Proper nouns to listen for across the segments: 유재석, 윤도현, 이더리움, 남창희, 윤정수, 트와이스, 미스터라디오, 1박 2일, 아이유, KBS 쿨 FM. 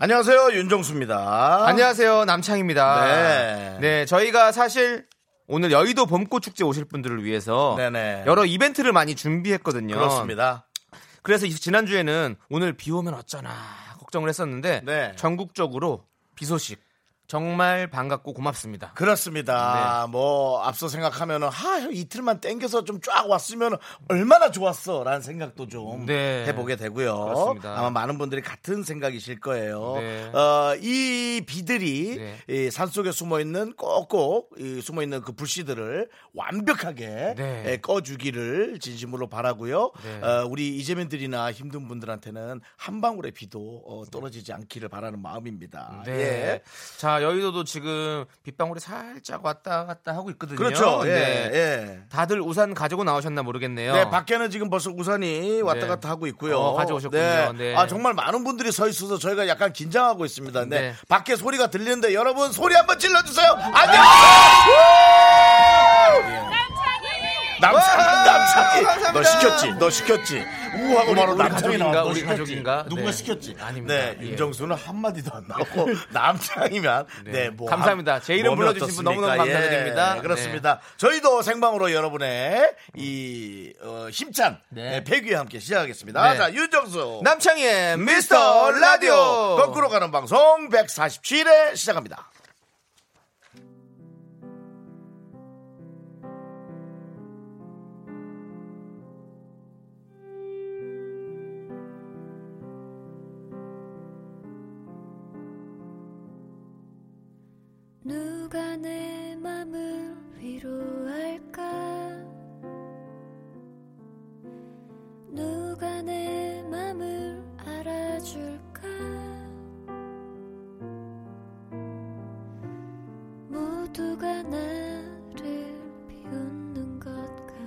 안녕하세요. 윤정수입니다. 안녕하세요. 남창희입니다. 네. 네, 저희가 사실 오늘 여의도 봄꽃축제 오실 분들을 위해서 네네. 여러 이벤트를 많이 준비했거든요. 그렇습니다. 그래서 지난주에는 오늘 비 오면 어쩌나 걱정을 했었는데 네. 전국적으로 비 소식 정말 반갑고 고맙습니다. 그렇습니다. 네. 뭐 앞서 생각하면 이틀만 땡겨서 좀 쫙 왔으면 얼마나 좋았어 라는 생각도 좀 네. 해보게 되고요. 그렇습니다. 아마 많은 분들이 같은 생각이실 거예요. 네. 이 비들이 네. 이 산속에 숨어있는 꼭꼭 숨어있는 그 불씨들을 완벽하게 네. 꺼주기를 진심으로 바라고요. 네. 우리 이재민들이나 힘든 분들한테는 한 방울의 비도 떨어지지 않기를 바라는 마음입니다. 네. 예. 자 여의도도 지금 빗방울이 살짝 왔다 갔다 하고 있거든요. 그렇죠. 네. 예. 다들 우산 가지고 나오셨나 모르겠네요. 네, 밖에는 지금 벌써 우산이 왔다 네. 갔다 하고 있고요. 가져오셨군요. 네. 네. 아, 정말 많은 분들이 서 있어서 저희가 약간 긴장하고 있습니다. 네. 네. 밖에 소리가 들리는데 여러분 소리 한번 질러주세요. 안녕하세요. 남창이 너 시켰지 우 하고 바로 남창이 나와. 우리 가족인가 누군가 네. 시켰지. 아닙니다. 네, 예. 윤정수는 한마디도 안 나오고 남창이면 네. 네, 뭐 감사합니다. 제 이름 불러주신 분 너무너무 감사드립니다. 예, 그렇습니다. 네. 저희도 생방으로 여러분의 이 힘찬 네. 폐기와 함께 시작하겠습니다. 네. 자 윤정수 남창이의 미스터 라디오 거꾸로 가는 방송 147회 시작합니다. 누가 내 맘을 위로할까 누가 내 맘을 알아줄까 모두가 나를 비웃는 것 같아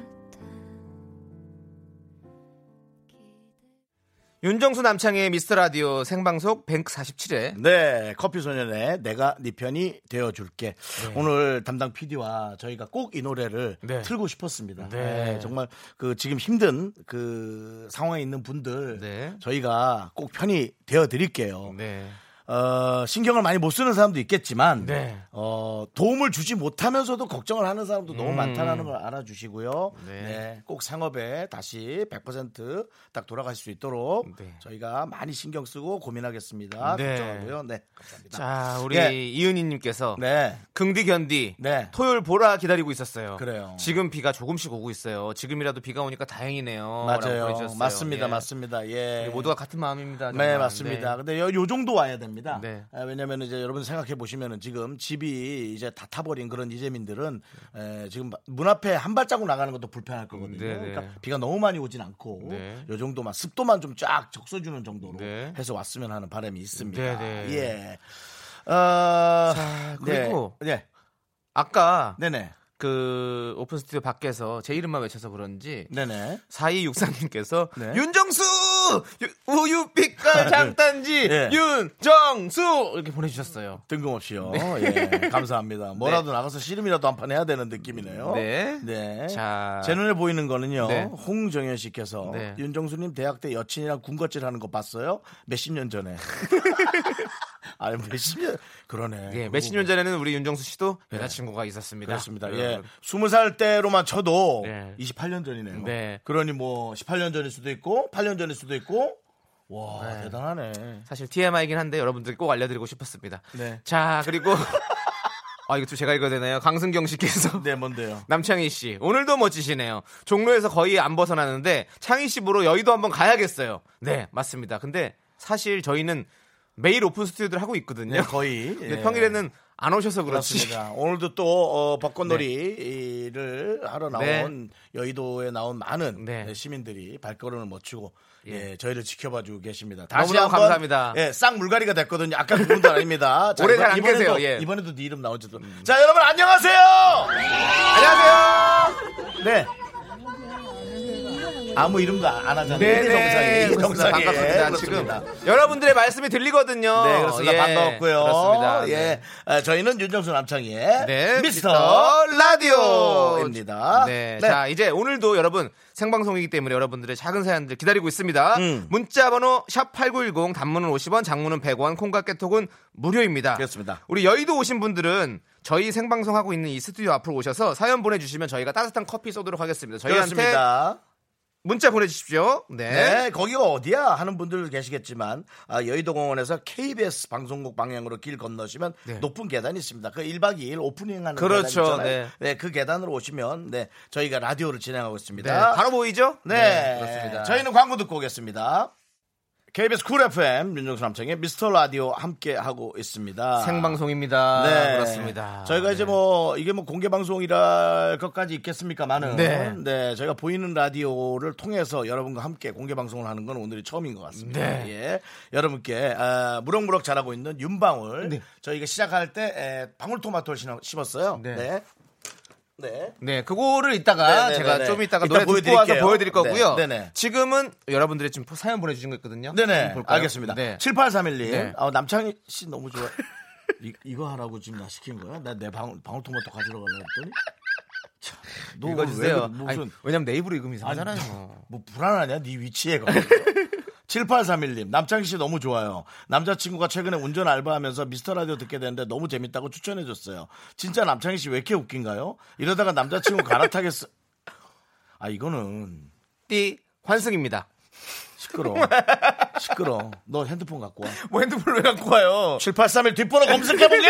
윤정수 남창의 미스터라디오 생방송 147회 네 커피소년의 내가 네 편이 되어줄게 네. 오늘 담당 PD와 저희가 꼭 이 노래를 네. 틀고 싶었습니다 네. 네, 정말 그 지금 힘든 그 상황에 있는 분들 네. 저희가 꼭 편이 되어드릴게요 네. 신경을 많이 못 쓰는 사람도 있겠지만 네. 도움을 주지 못하면서도 걱정을 하는 사람도 너무 많다는 걸 알아주시고요. 네. 네, 꼭 생업에 다시 100% 딱 돌아갈 수 있도록 네. 저희가 많이 신경 쓰고 고민하겠습니다. 네. 걱정하고요. 네, 감사합니다. 자, 우리 네. 이은희님께서 네. 긍디 견디 네. 토요일 보라 기다리고 있었어요. 그래요. 지금 비가 조금씩 오고 있어요. 지금이라도 비가 오니까 다행이네요. 맞아요. 맞습니다, 예. 맞습니다. 예, 모두가 같은 마음입니다. 정말. 네, 맞습니다. 네. 근데 요 정도 와야 됩니다. 네. 왜냐하면 이제 여러분 생각해 보시면은 지금 집이 이제 다 타버린 그런 이재민들은 지금 문 앞에 한 발자국 나가는 것도 불편할 거거든요. 그러니까 비가 너무 많이 오진 않고 네. 요 정도만 습도만 좀 쫙 적셔주는 정도로 네. 해서 왔으면 하는 바람이 있습니다. 네네. 예. 자, 그리고 네. 네. 아까 네네. 그 오픈 스튜디오 밖에서 제 이름만 외쳐서 그런지 네네. 4263님께서 네. 윤정수 우유빛깔 장단지 네. 윤정수 이렇게 보내주셨어요. 뜬금없이요. 네. 예, 감사합니다. 뭐라도 네. 나가서 씨름이라도 한판 해야 되는 느낌이네요. 네. 네. 자, 제 눈에 보이는 거는요. 네. 홍정현 씨께서 네. 윤정수님 대학 때 여친이랑 군것질하는 거 봤어요? 몇십 년 전에. 아니 몇십 년 그러네. 네, 몇십 년 전에는 우리 윤정수 씨도 네. 여자친구가 있었습니다. 그렇습니다. 예, 20살 때로만 쳐도 네. 28년 전이네요. 네. 그러니 뭐 18년 전일 수도 있고 8년 전일 수도 있고 와 네. 대단하네. 사실 TMI이긴 한데 여러분들 꼭 알려드리고 싶었습니다. 네. 자 그리고 아 이거 좀 제가 읽어야 되나요? 강승경 씨께서 네 뭔데요? 남창희 씨 오늘도 멋지시네요. 종로에서 거의 안 벗어나는데 창희 씨 보러 여의도 한번 가야겠어요. 네 맞습니다. 근데 사실 저희는 매일 오픈 스튜디오를 하고 있거든요. 네, 거의 예. 평일에는 안 오셔서 그렇습니다. 오늘도 또 벚꽃놀이를 하러 나온 여의도에 나온 많은 시민들이 발걸음을 멈추고 저희를 지켜봐주고 계십니다. 다시 한번 감사합니다. 예, 싹 물갈이가 됐거든요. 아까 그 분도 아닙니다. 자, 오래 안 계세요. 예. 이번에도 네 이름 나오지도. 자, 여러분 안녕하세요. 안녕하세요. 네. 아무 이름도 안 하잖아요. 네, 정상이 반갑습니다. 지금 여러분들의 말씀이 들리거든요. 네, 그렇습니다. 예, 반가웠고요. 그렇습니다. 예, 네. 저희는 윤정수 남창희의 네, 미스터 라디오입니다. 네. 네, 자 이제 오늘도 여러분 생방송이기 때문에 여러분들의 작은 사연들 기다리고 있습니다. 문자번호 샵 8910 단문은 50원, 장문은 100원, 콩과 깨톡은 무료입니다. 그렇습니다. 우리 여의도 오신 분들은 저희 생방송 하고 있는 이 스튜디오 앞으로 오셔서 사연 보내주시면 저희가 따뜻한 커피 쏘도록 하겠습니다. 저희한테 그렇습니다. 문자 보내주십시오. 네. 네, 거기가 어디야 하는 분들 계시겠지만 여의도공원에서 KBS 방송국 방향으로 길 건너시면 높은 계단이 있습니다. 그 1박 2일 오프닝하는 계단 있잖아요. 네, 그 계단으로 오시면 저희가 라디오를 진행하고 있습니다. 네, 바로 보이죠? 네, 그렇습니다. 저희는 광고 듣고 오겠습니다. KBS 쿨 FM 윤정수 남창의 미스터 라디오 함께 하고 있습니다. 생방송입니다. 네, 그렇습니다. 저희가 이제 이게 공개 방송이랄 것까지 있겠습니까만은 네, 저희가 보이는 라디오를 통해서 여러분과 함께 공개 방송을 하는 건 오늘이 처음인 것 같습니다. 네, 예, 여러분께 무럭무럭 자라고 있는 윤방울 저희가 시작할 때 방울토마토를 심었어요. 네, 그거를 이따가 제가 좀 이따가 노래 듣고 와서 보여드릴 거고요. 지금은 여러분들이 지금 사연 보내주신 거 있거든요. 네네. 알겠습니다. 78312. 남창희 씨 너무 좋아. 이거 하라고 지금 나 시킨 거야? 나 내 방울토마토 가지러 가려고 했더니. 참, 너 읽어주세요. 아니, 왜냐면 내 입으로 읽으면 이상하잖아요. 뭐 불안하냐? 네 위치에 가. 7831님, 남창희 씨 너무 좋아요. 남자친구가 최근에 운전 알바하면서 미스터라디오 듣게 되는데 너무 재밌다고 추천해줬어요. 진짜 남창희 씨 왜 이렇게 웃긴가요? 이러다가 남자친구 갈아타겠어. 아, 이거는. 띠, 환승입니다. 시끄러. 너 핸드폰 갖고 와. 뭐 핸드폰 왜 갖고 와요? 7831 뒷번호 검색해볼게!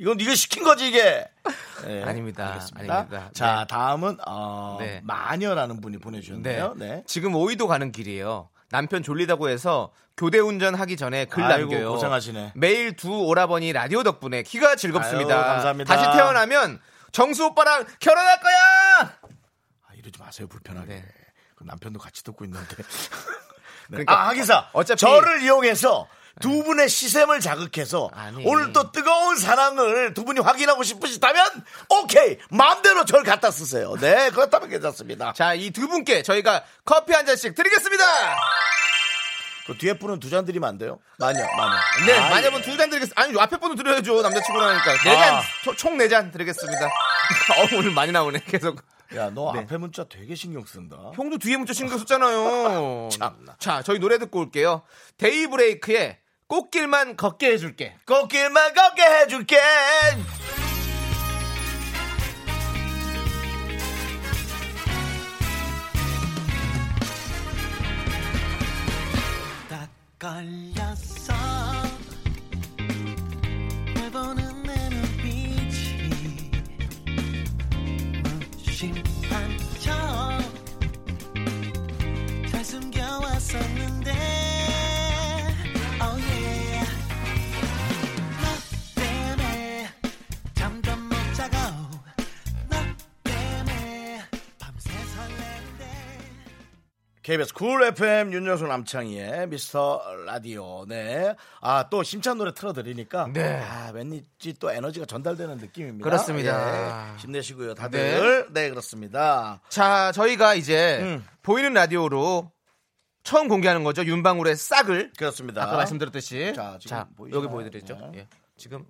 이건 네가 시킨 거지, 이게. 네, 아닙니다. 자, 다음은, 마녀라는 분이 보내주셨네요. 네. 지금 오이도 가는 길이에요. 남편 졸리다고 해서 교대 운전하기 전에 글 남겨요. 고생하시네. 매일 두 오라버니 라디오 덕분에 키가 즐겁습니다. 아유, 감사합니다. 다시 태어나면 정수 오빠랑 결혼할 거야. 아, 이러지 마세요. 불편하게. 네. 그럼 남편도 같이 듣고 있는데. 네. 그러니까, 하기사. 어차피 저를 이용해서 두 분의 시샘을 자극해서 오늘 또 뜨거운 사랑을 두 분이 확인하고 싶으시다면 오케이 마음대로 저를 갖다 쓰세요. 네, 그렇다면 괜찮습니다. 자, 이 두 분께 저희가 커피 한 잔씩 드리겠습니다. 그 뒤에 분은 두 잔 드리면 안 돼요? 마녀. 네, 마녀분 두 잔 드리겠습니다. 아니, 앞에 분은 드려야죠. 남자친구라니까. 네 잔, 총 4잔 드리겠습니다. 오늘 많이 나오네, 계속. 야, 너 앞에 문자 되게 신경 쓴다. 형도 뒤에 문자 신경 썼잖아요. 참나. 자, 저희 노래 듣고 올게요. 데이브레이크의 꽃길만 걷게 해줄게. 꽃길만 걷게 해줄게. 딱 걸렸어. 널 보는 내 눈빛이 무심한 척 잘 숨겨왔었는데 KBS 쿨 FM 윤정수 남창희의 미스터 라디오. 네. 아, 또 힘찬 노래 틀어드리니까. 네. 아, 왠지 또 에너지가 전달되는 느낌입니다. 그렇습니다. 예. 힘내시고요, 다들. 네, 그렇습니다. 자, 저희가 이제 보이는 라디오로 처음 공개하는 거죠. 윤방울의 싹을. 그렇습니다. 아까 말씀드렸듯이. 자, 지금 여기 보여드렸죠. 네. 예. 지금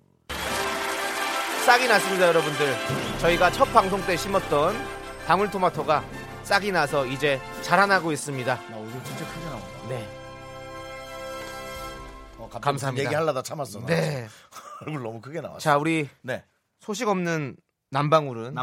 싹이 났습니다, 여러분들. 저희가 첫 방송 때 심었던 방울토마토가 싹이 나서 이제 자라나고 있습니다. 나 오늘 진짜 크게 나온다. 네. 감사합니다. 얘기하려다 참았어. 네. 얼굴 너무 크게 나왔어. 자, 우리 소식 없는 남방울은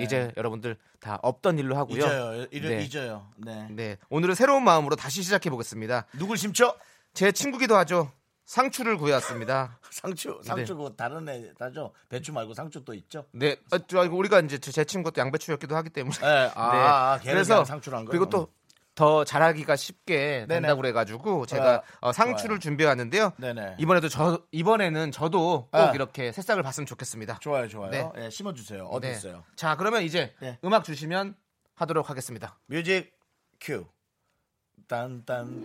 이제 여러분들 다 없던 일로 하고요. 잊어요. 네. 오늘은 새로운 마음으로 다시 시작해 보겠습니다. 누굴 심죠? 제 친구기도 하죠. 상추를 구해왔습니다. 상추 그 다른 애 다죠. 배추 말고 상추 또 있죠. 네, 우리가 이제 제 친구 것도 양배추였기도 하기 때문에. 네. 그래서 상추를 한 거예요. 그리고 또 더 잘하기가 쉽게 된다고 그래가지고 제가 상추를 좋아요. 준비해왔는데요. 네네. 이번에는 저도 꼭 이렇게 새싹을 봤으면 좋겠습니다. 좋아요, 좋아요. 네. 네, 심어주세요. 어땠어요? 네. 자, 그러면 이제 음악 주시면 하도록 하겠습니다. 뮤직 큐. 딴딴.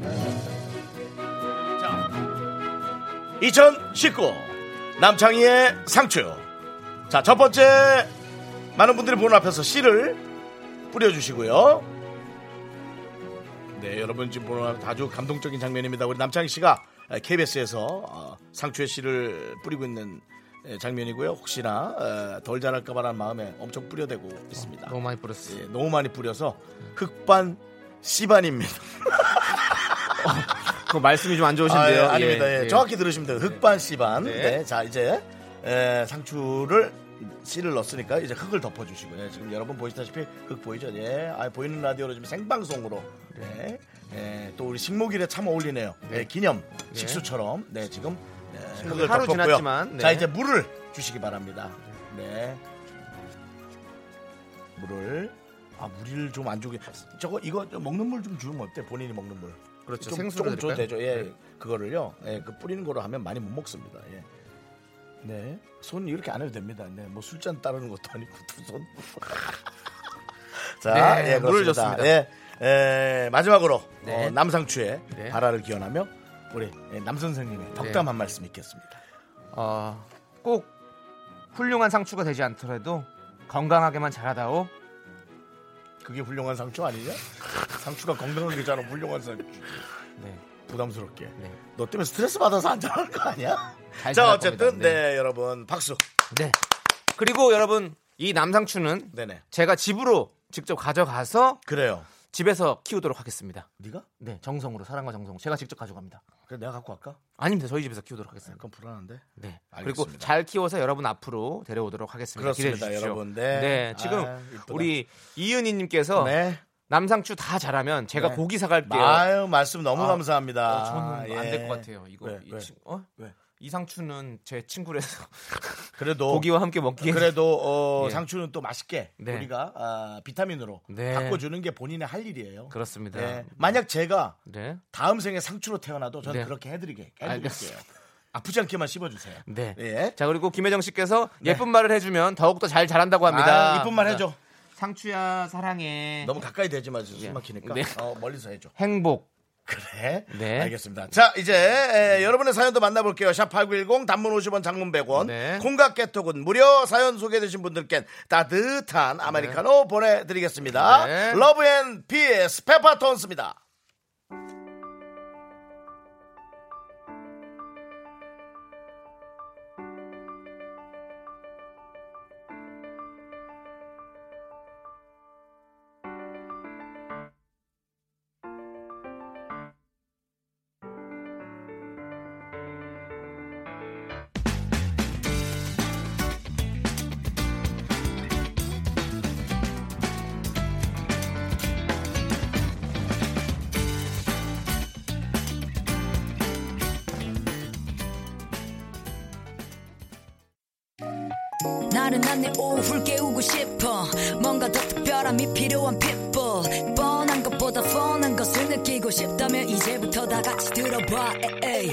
자, 2019 남창희의 상추. 자, 첫 번째 많은 분들이 보는 앞에서 씨를 뿌려주시고요. 네, 여러분 지금 보는 아주 감동적인 장면입니다. 우리 남창희 씨가 KBS에서 상추의 씨를 뿌리고 있는 장면이고요. 혹시나 덜 자랄까 봐라는 마음에 엄청 뿌려대고 있습니다. 너무 많이 뿌렸어요. 예, 너무 많이 뿌려서 흑반 씨반입니다. 그 말씀이 좀 안 좋으신데요. 아, 예, 아닙니다. 예, 예. 정확히 들으시면 돼요. 흑반 씨반. 네. 네, 자 이제 상추를 씨를 넣었으니까 이제 흙을 덮어주시고요. 지금 여러분 보시다시피 흙 보이죠? 예, 아, 보이는 라디오로 지금 생방송으로. 네. 예, 또 우리 식목일에 참 어울리네요. 네, 예, 기념 식수처럼. 네, 지금 흙을 하루 덮었고요. 지났지만, 네. 자 이제 물을 주시기 바랍니다. 네, 물을 물을 좀 안 주게 저거 이거 먹는 물 좀 주면 어때? 본인이 먹는 물. 그렇죠. 생수를 줘도 되죠. 예, 네. 그거를요. 예, 그 뿌리는 거로 하면 많이 못 먹습니다. 예. 네, 손 이렇게 안 해도 됩니다. 네, 뭐 술잔 따르는 것도 아니고 두 손. 자, 네, 예, 물을 줬습니다. 예, 예, 마지막으로 남상추의 발화를 기원하며 우리 남 선생님의 덕담 한 말씀 있겠습니다. 꼭 훌륭한 상추가 되지 않더라도 건강하게만 자라다오. 그게 훌륭한 상추 아니냐? 상추가 건강하게 자라 훌륭한 상추. 네. 부담스럽게. 네. 너 때문에 스트레스 받아서 안 자랄 거 아니야? 자 어쨌든 네, 여러분 박수. 네. 그리고 여러분 이 남상추는 제가 집으로 직접 가져가서 그래요. 집에서 키우도록 하겠습니다. 네가? 네, 정성으로 사랑과 정성. 제가 직접 가져갑니다. 그래 내가 갖고 갈까? 아닙니다. 저희 집에서 키우도록 하겠습니다. 그건 불안한데. 네. 알겠습니다. 그리고 잘 키워서 여러분 앞으로 데려오도록 하겠습니다. 그렇습니다, 여러분. 네. 네, 지금 우리 이은희님께서. 네. 남상추 다 자라면 제가 고기 사갈게요. 아유 말씀 너무 감사합니다. 저는 안 될 것 같아요. 이거 이 상추는 제 친구라서 그래도 고기와 함께 먹기에 그래도 상추는 또 맛있게 우리가 비타민으로 바꿔주는 게 본인의 할 일이에요. 그렇습니다. 네. 만약 제가 다음 생에 상추로 태어나도 저는 그렇게 해드릴게요. 아프지 않게만 씹어주세요. 네. 예. 자 그리고 김혜정 씨께서 예쁜 말을 해주면 더욱더 잘 자란다고 합니다. 예쁜 말 해줘. 상추야 사랑해. 너무 가까이 대지 마. 숨 막히니까. 네. 멀리서 해줘. 행복. 그래. 네. 알겠습니다. 자 이제 여러분의 사연도 만나볼게요. 샵8910 단문 50원 장문 100원. 네. 콩각 개톡은 무료. 사연 소개되신 분들께 따뜻한 아메리카노 보내드리겠습니다. 네. 러브 앤 피스 페퍼톤스입니다. 나른한 내 오후를 깨우고 싶어 뭔가 더 특별함이 필요한 people 뻔한 것보다 뻔한 것을 느끼고 싶다면 이제부터 다 같이 들어봐 에이.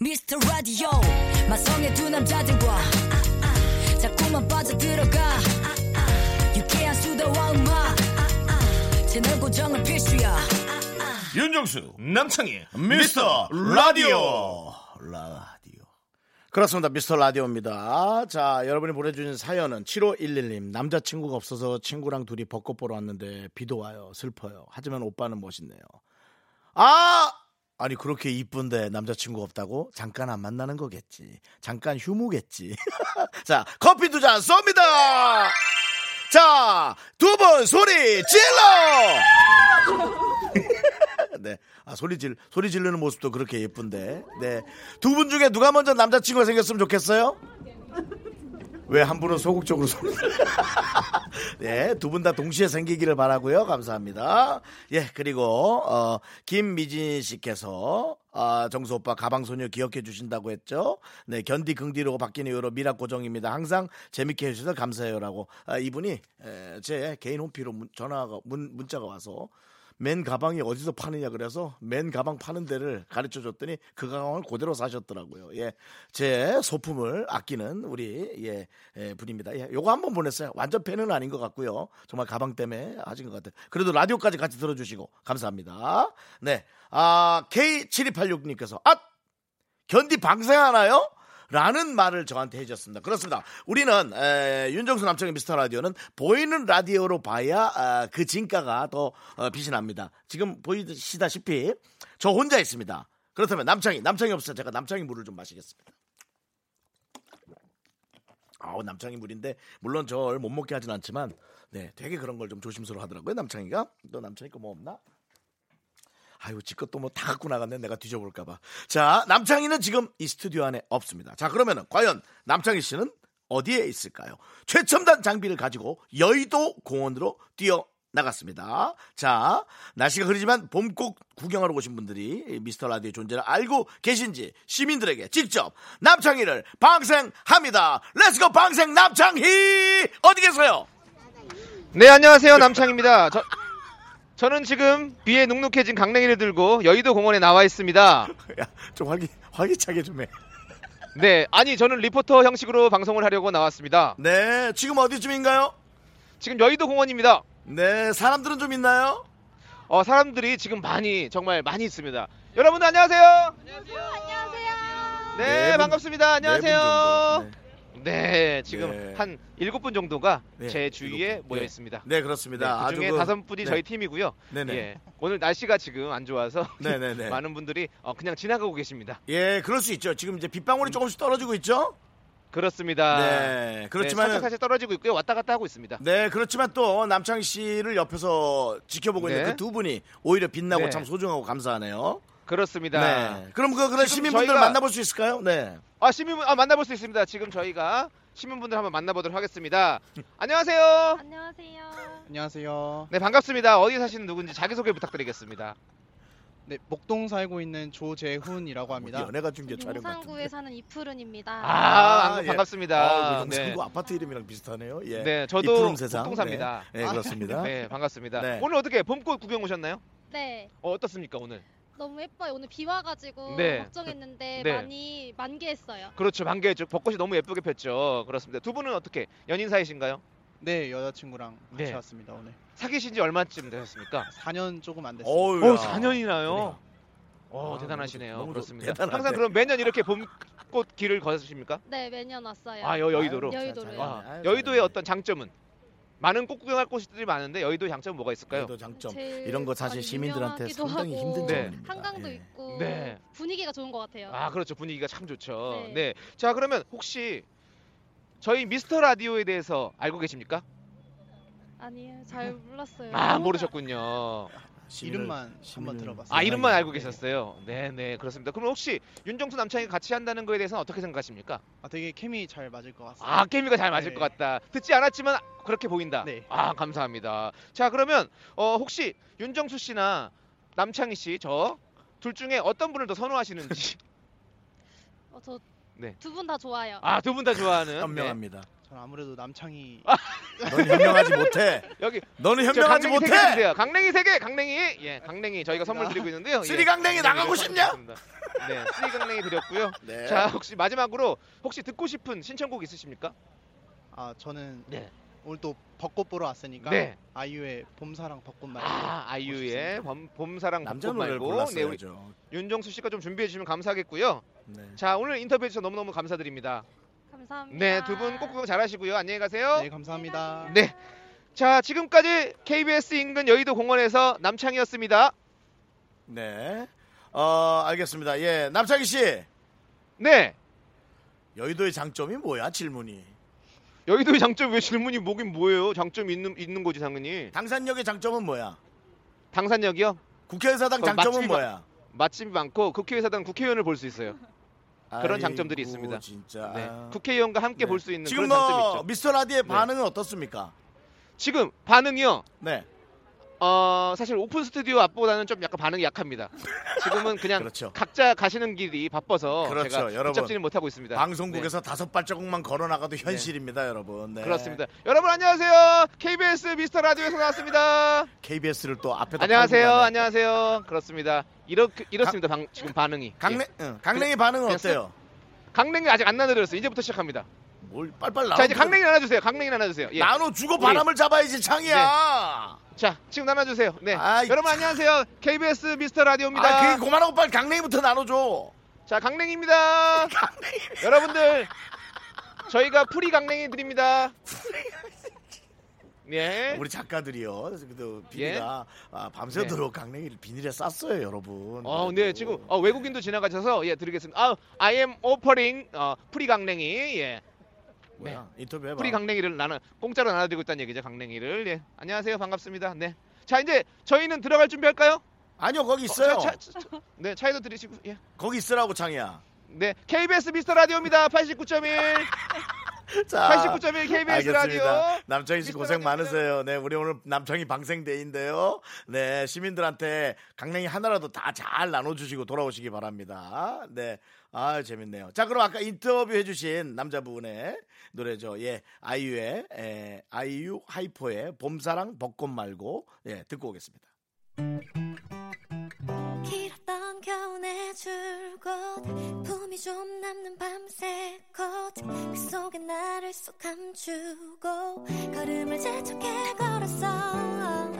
미스터라디오 마성의 두 남자들과 자꾸만 빠져들어가 유쾌한 수다와 음악 채널 고정은 필수야 윤정수 남창희 미스터라디오 그렇습니다. 미스터 라디오입니다. 자, 여러분이 보내주신 사연은 7511님. 남자친구가 없어서 친구랑 둘이 벚꽃 보러 왔는데 비도 와요. 슬퍼요. 하지만 오빠는 멋있네요. 아! 아니 그렇게 이쁜데 남자친구 없다고? 잠깐 안 만나는 거겠지. 잠깐 휴무겠지. 자, 커피 두 잔 쏩니다. 자, 두 분 소리 질러! 네. 아, 소리 지르는 모습도 그렇게 예쁜데. 네. 두 분 중에 누가 먼저 남자친구가 생겼으면 좋겠어요? 왜 한 분은 소극적으로 소리. 네. 두 분 다 동시에 생기기를 바라고요. 감사합니다. 예. 그리고, 김미진 씨께서, 정수 오빠 가방 소녀 기억해 주신다고 했죠. 네. 견디 긍디로 바뀐 이후로 미라 고정입니다. 항상 재밌게 해주셔서 감사해요라고. 이분이 제 개인 홈피로 문자가 와서 맨 가방이 어디서 파느냐 그래서 맨 가방 파는 데를 가르쳐줬더니 그 가방을 그대로 사셨더라고요. 예, 제 소품을 아끼는 우리 분입니다. 예, 요거 한번 보냈어요. 완전 팬은 아닌 것 같고요. 정말 가방 때문에 하신 것 같아요. 그래도 라디오까지 같이 들어주시고 감사합니다. 네, 아 K7286님께서 아 견디 방생하나요? 라는 말을 저한테 해주셨습니다. 그렇습니다. 우리는 윤정수 남창희 미스터 라디오는 보이는 라디오로 봐야 그 진가가 더 빛이 납니다. 지금 보이시다시피 저 혼자 있습니다. 그렇다면 남창희 없어서 제가 남창희 물을 좀 마시겠습니다. 아우 남창희 물인데 물론 절 못 먹게 하진 않지만 네 되게 그런 걸 좀 조심스러워 하더라고요. 남창희가 너 남창희 거 뭐 없나? 아유, 지껏 또 뭐 다 갖고 나갔네. 내가 뒤져볼까봐. 자, 남창희는 지금 이 스튜디오 안에 없습니다. 자, 그러면은 과연 남창희 씨는 어디에 있을까요? 최첨단 장비를 가지고 여의도 공원으로 뛰어나갔습니다. 자, 날씨가 흐리지만 봄꽃 구경하러 오신 분들이 미스터 라디오의 존재를 알고 계신지 시민들에게 직접 남창희를 방생합니다. 렛츠고 방생 남창희! 어디 계세요? 네, 안녕하세요. 남창희입니다. 저는 지금 비에 눅눅해진 강냉이를 들고 여의도 공원에 나와 있습니다. 야, 좀 활기차게 좀 해. 네, 아니 저는 리포터 형식으로 방송을 하려고 나왔습니다. 네, 지금 어디쯤인가요? 지금 여의도 공원입니다. 네, 사람들은 좀 있나요? 사람들이 지금 정말 많이 있습니다. 여러분들 안녕하세요. 안녕하세요. 네, 네 반갑습니다. 안녕하세요. 네, 지금 한 7분 정도가 제 주위에 모여 있습니다. 네, 그렇습니다. 네, 그중에 5분이 저희 팀이고요. 네네. 예, 오늘 날씨가 지금 안 좋아서 많은 분들이 그냥 지나가고 계십니다. 예, 그럴 수 있죠. 지금 이제 빗방울이 조금씩 떨어지고 있죠? 그렇습니다. 네, 그렇지만 사실 떨어지고 있고요. 왔다 갔다 하고 있습니다. 네, 그렇지만 또 남창희 씨를 옆에서 지켜보고 있는 그 두 분이 오히려 빛나고 참 소중하고 감사하네요. 그렇습니다. 네. 그럼 그런 시민분들 저희가 만나볼 수 있을까요? 네. 만나볼 수 있습니다. 지금 저희가 시민분들 한번 만나보도록 하겠습니다. 안녕하세요. 안녕하세요. 안녕하세요. 네, 반갑습니다. 어디 사시는 누군지 자기소개 부탁드리겠습니다. 네, 목동 살고 있는 조재훈이라고 합니다. 연애가 중계 촬영 같은데. 용산구에 사는 이푸른입니다. 반갑습니다. 용산구 아파트 이름이랑 비슷하네요. 예. 네, 저도 목동 삽니다. 네, 네 그렇습니다. 네, 반갑습니다. 네. 오늘 어떻게 봄꽃 구경 오셨나요? 네. 어떻습니까 오늘? 너무 예뻐요. 오늘 비 와가지고 걱정했는데 많이 만개했어요. 그렇죠. 만개했죠. 벚꽃이 너무 예쁘게 폈죠. 그렇습니다. 두 분은 어떻게 연인 사이신가요? 네. 여자친구랑 같이 왔습니다. 오늘. 사귀신 지 얼마쯤 되셨습니까? 4년 조금 안 됐습니다. 4년이나요? 대단하시네요. 그렇습니다. 대단하네. 항상 그럼 매년 이렇게 봄꽃 길을 걸으십니까? 네. 매년 왔어요. 여의도로? 여의도로요. 여의도의 어떤 장점은? 많은 꽃 구경할 곳들이 많은데 여의도 장점은 뭐가 있을까요? 여의도 장점 이런 거 사실 시민들한테 상당히 힘든 점입니다. 한강도 있고 분위기가 좋은 것 같아요. 그렇죠. 분위기가 참 좋죠. 네. 자 그러면 혹시 저희 미스터 라디오에 대해서 알고 계십니까? 아니요. 잘 몰랐어요. 모르셨군요. 이름만 한번 들어봤어요. 이름만 알고 계셨어요. 네네 그렇습니다. 그럼 혹시 윤정수 남창이 같이 한다는 거에 대해서는 어떻게 생각하십니까? 되게 케미 잘 맞을 것 같습니다. 케미가 잘 맞을 것 같다. 듣지 않았지만 그렇게 보인다. 네. 감사합니다. 자 그러면 혹시 윤정수 씨나 남창희 씨 저 둘 중에 어떤 분을 더 선호하시는지? 저 두 분 다 좋아요. 두 분 다 좋아하는. 현명합니다. 전 아무래도 남창희. 너는 현명하지 못해. 여기 너는 현명하지 강냉이 못해. 강냉이 세 개, 강냉이. 예, 강냉이 저희가 선물 드리고 있는데요. 쓰리 강냉이 나가고 싶냐? 네, 쓰리 강냉이 드렸고요. 네. 자, 혹시 마지막으로 혹시 듣고 싶은 신청곡 있으십니까? 저는 오늘 또 벚꽃 보러 왔으니까 아이유의 봄사랑 벚꽃 말고 아이유의 봄사랑 벚꽃 말고 우리 윤정수 씨가 좀 준비해 주시면 감사하겠고요. 네. 자, 오늘 인터뷰해 주셔서 너무너무 감사드립니다. 감사합니다. 네, 두 분 꼭 구경 잘하시고요. 안녕히 가세요. 네, 감사합니다. 네, 자 지금까지 KBS 인근 여의도 공원에서 남창희였습니다. 네, 알겠습니다. 예, 남창희 씨. 네. 여의도의 장점이 뭐야? 질문이. 여의도의 장점 왜 질문이 뭐긴 뭐예요? 장점이 있는 거지 당연히. 당산역의 장점은 뭐야? 당산역이요? 국회의사당 장점은 뭐야? 맛집이 많고 국회의사당 국회의원을 볼 수 있어요. 그런 장점들이 있습니다. 진짜. 네. 국회의원과 함께 볼 수 있는 그런 장점이 있죠. 지금 미스터 라디오의 반응은 어떻습니까? 지금 반응이요? 네. 사실 오픈 스튜디오 앞보다는 좀 약간 반응이 약합니다. 지금은 그냥 그렇죠. 각자 가시는 길이 바빠서 그렇죠, 제가 붙잡지는 못하고 있습니다. 방송국에서 네. 다섯 발자국만 걸어나가도 현실입니다. 네. 여러분. 네. 그렇습니다. 여러분 안녕하세요. KBS 미스터라디오에서 나왔습니다. KBS를 또 앞에다 안녕하세요. 안녕하세요. 그렇습니다. 이렇습니다. 지금 반응이. 강냉이 예. 반응은 어때요? 강냉이 아직 안 나눠드렸어요. 이제부터 시작합니다. 뭘 빨빨 나눠. 자 이제 강냉이 나눠주세요. 강냉이 나눠주세요. 예. 나눠주고 바람을 잡아야지 창이야. 네. 자 지금 나눠주세요. 네. 아이, 여러분 안녕하세요. KBS 미스터 라디오입니다. 아, 그만하고 빨리 강냉이부터 나눠줘. 자 강냉이입니다. 여러분들 저희가 프리 강냉이 드립니다. 예. 우리 작가들이요. 비닐아 예. 아, 밤새도록 네. 강냉이를 비닐에 쌌어요, 여러분. 아, 네. 지금 외국인도 지나가셔서 예 드리겠습니다. 아, I am offering 프리 강냉이. 예. 뭐야? 네. 인터뷰해봐. 프리 강냉이를 공짜로 나눠드리고 있다는 얘기죠, 강냉이를. 예. 안녕하세요, 반갑습니다. 네. 자, 이제 저희는 들어갈 준비할까요? 아니요, 거기 있어요. 네, 차에도 드리시고. 예. 거기 있으라고 창이야. 네, KBS 미스터 라디오입니다. 89.1. 자, 89.1 KBS 알겠습니다. 라디오 남창희 씨 고생 많으세요. 네, 우리 오늘 남창희 방생데이인데요. 네, 시민들한테 강냉이 하나라도 다 잘 나눠주시고 돌아오시기 바랍니다. 네, 아 재밌네요. 자, 그럼 아까 인터뷰해주신 남자분의 노래죠. 예, 아이유의 아이유 하이퍼의 봄사랑 벚꽃 말고 예 듣고 오겠습니다. 길었던 겨우내 줄곧 품이 좀 남는 밤새 곧 그 속에 나를 쏙 감추고 걸음을 재촉해 걸었어.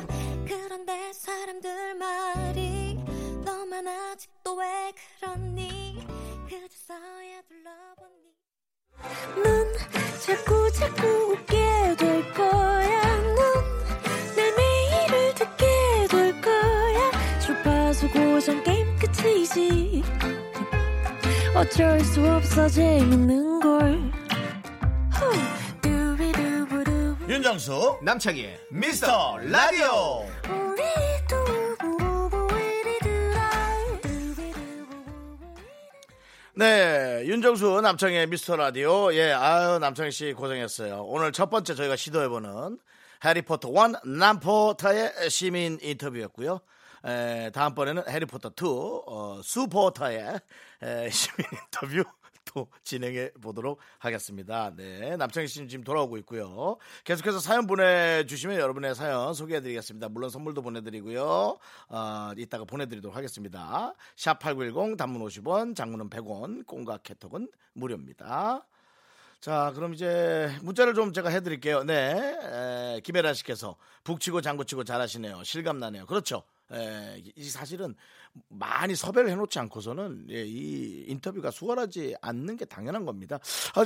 그런데 사람들 말이 너만 아직도 왜 그러니 그제서야 둘러보니 넌 자꾸 웃게 될 거야. 넌 내 매일을 듣게 될 거야. 주파수 고정 게임 끝이지 어쩔 수 없어 재밌는걸. 윤정수 남창희의 미스터 라디오. 네, 윤정수 남창희의 미스터 라디오. 예, 아유 남창희 씨 고생했어요. 오늘 첫 번째 저희가 시도해보는 해리포터 1 남포터의 시민 인터뷰였고요. 다음번에는 해리포터 2 수포터의 시민 인터뷰 또 진행해 보도록 하겠습니다. 네, 남창희 씨는 지금 돌아오고 있고요. 계속해서 사연 보내주시면 여러분의 사연 소개해드리겠습니다. 물론 선물도 보내드리고요. 이따가 보내드리도록 하겠습니다. 샵 8910 단문 50원 장문은 100원 꽁과 캐톡은 무료입니다. 자, 그럼 이제 문자를 좀 제가 해드릴게요. 네, 김혜라 씨께서 북치고 장구치고 잘하시네요. 실감나네요. 그렇죠. 이 사실은 많이 섭외를 해놓지 않고서는 예, 이 인터뷰가 수월하지 않는 게 당연한 겁니다.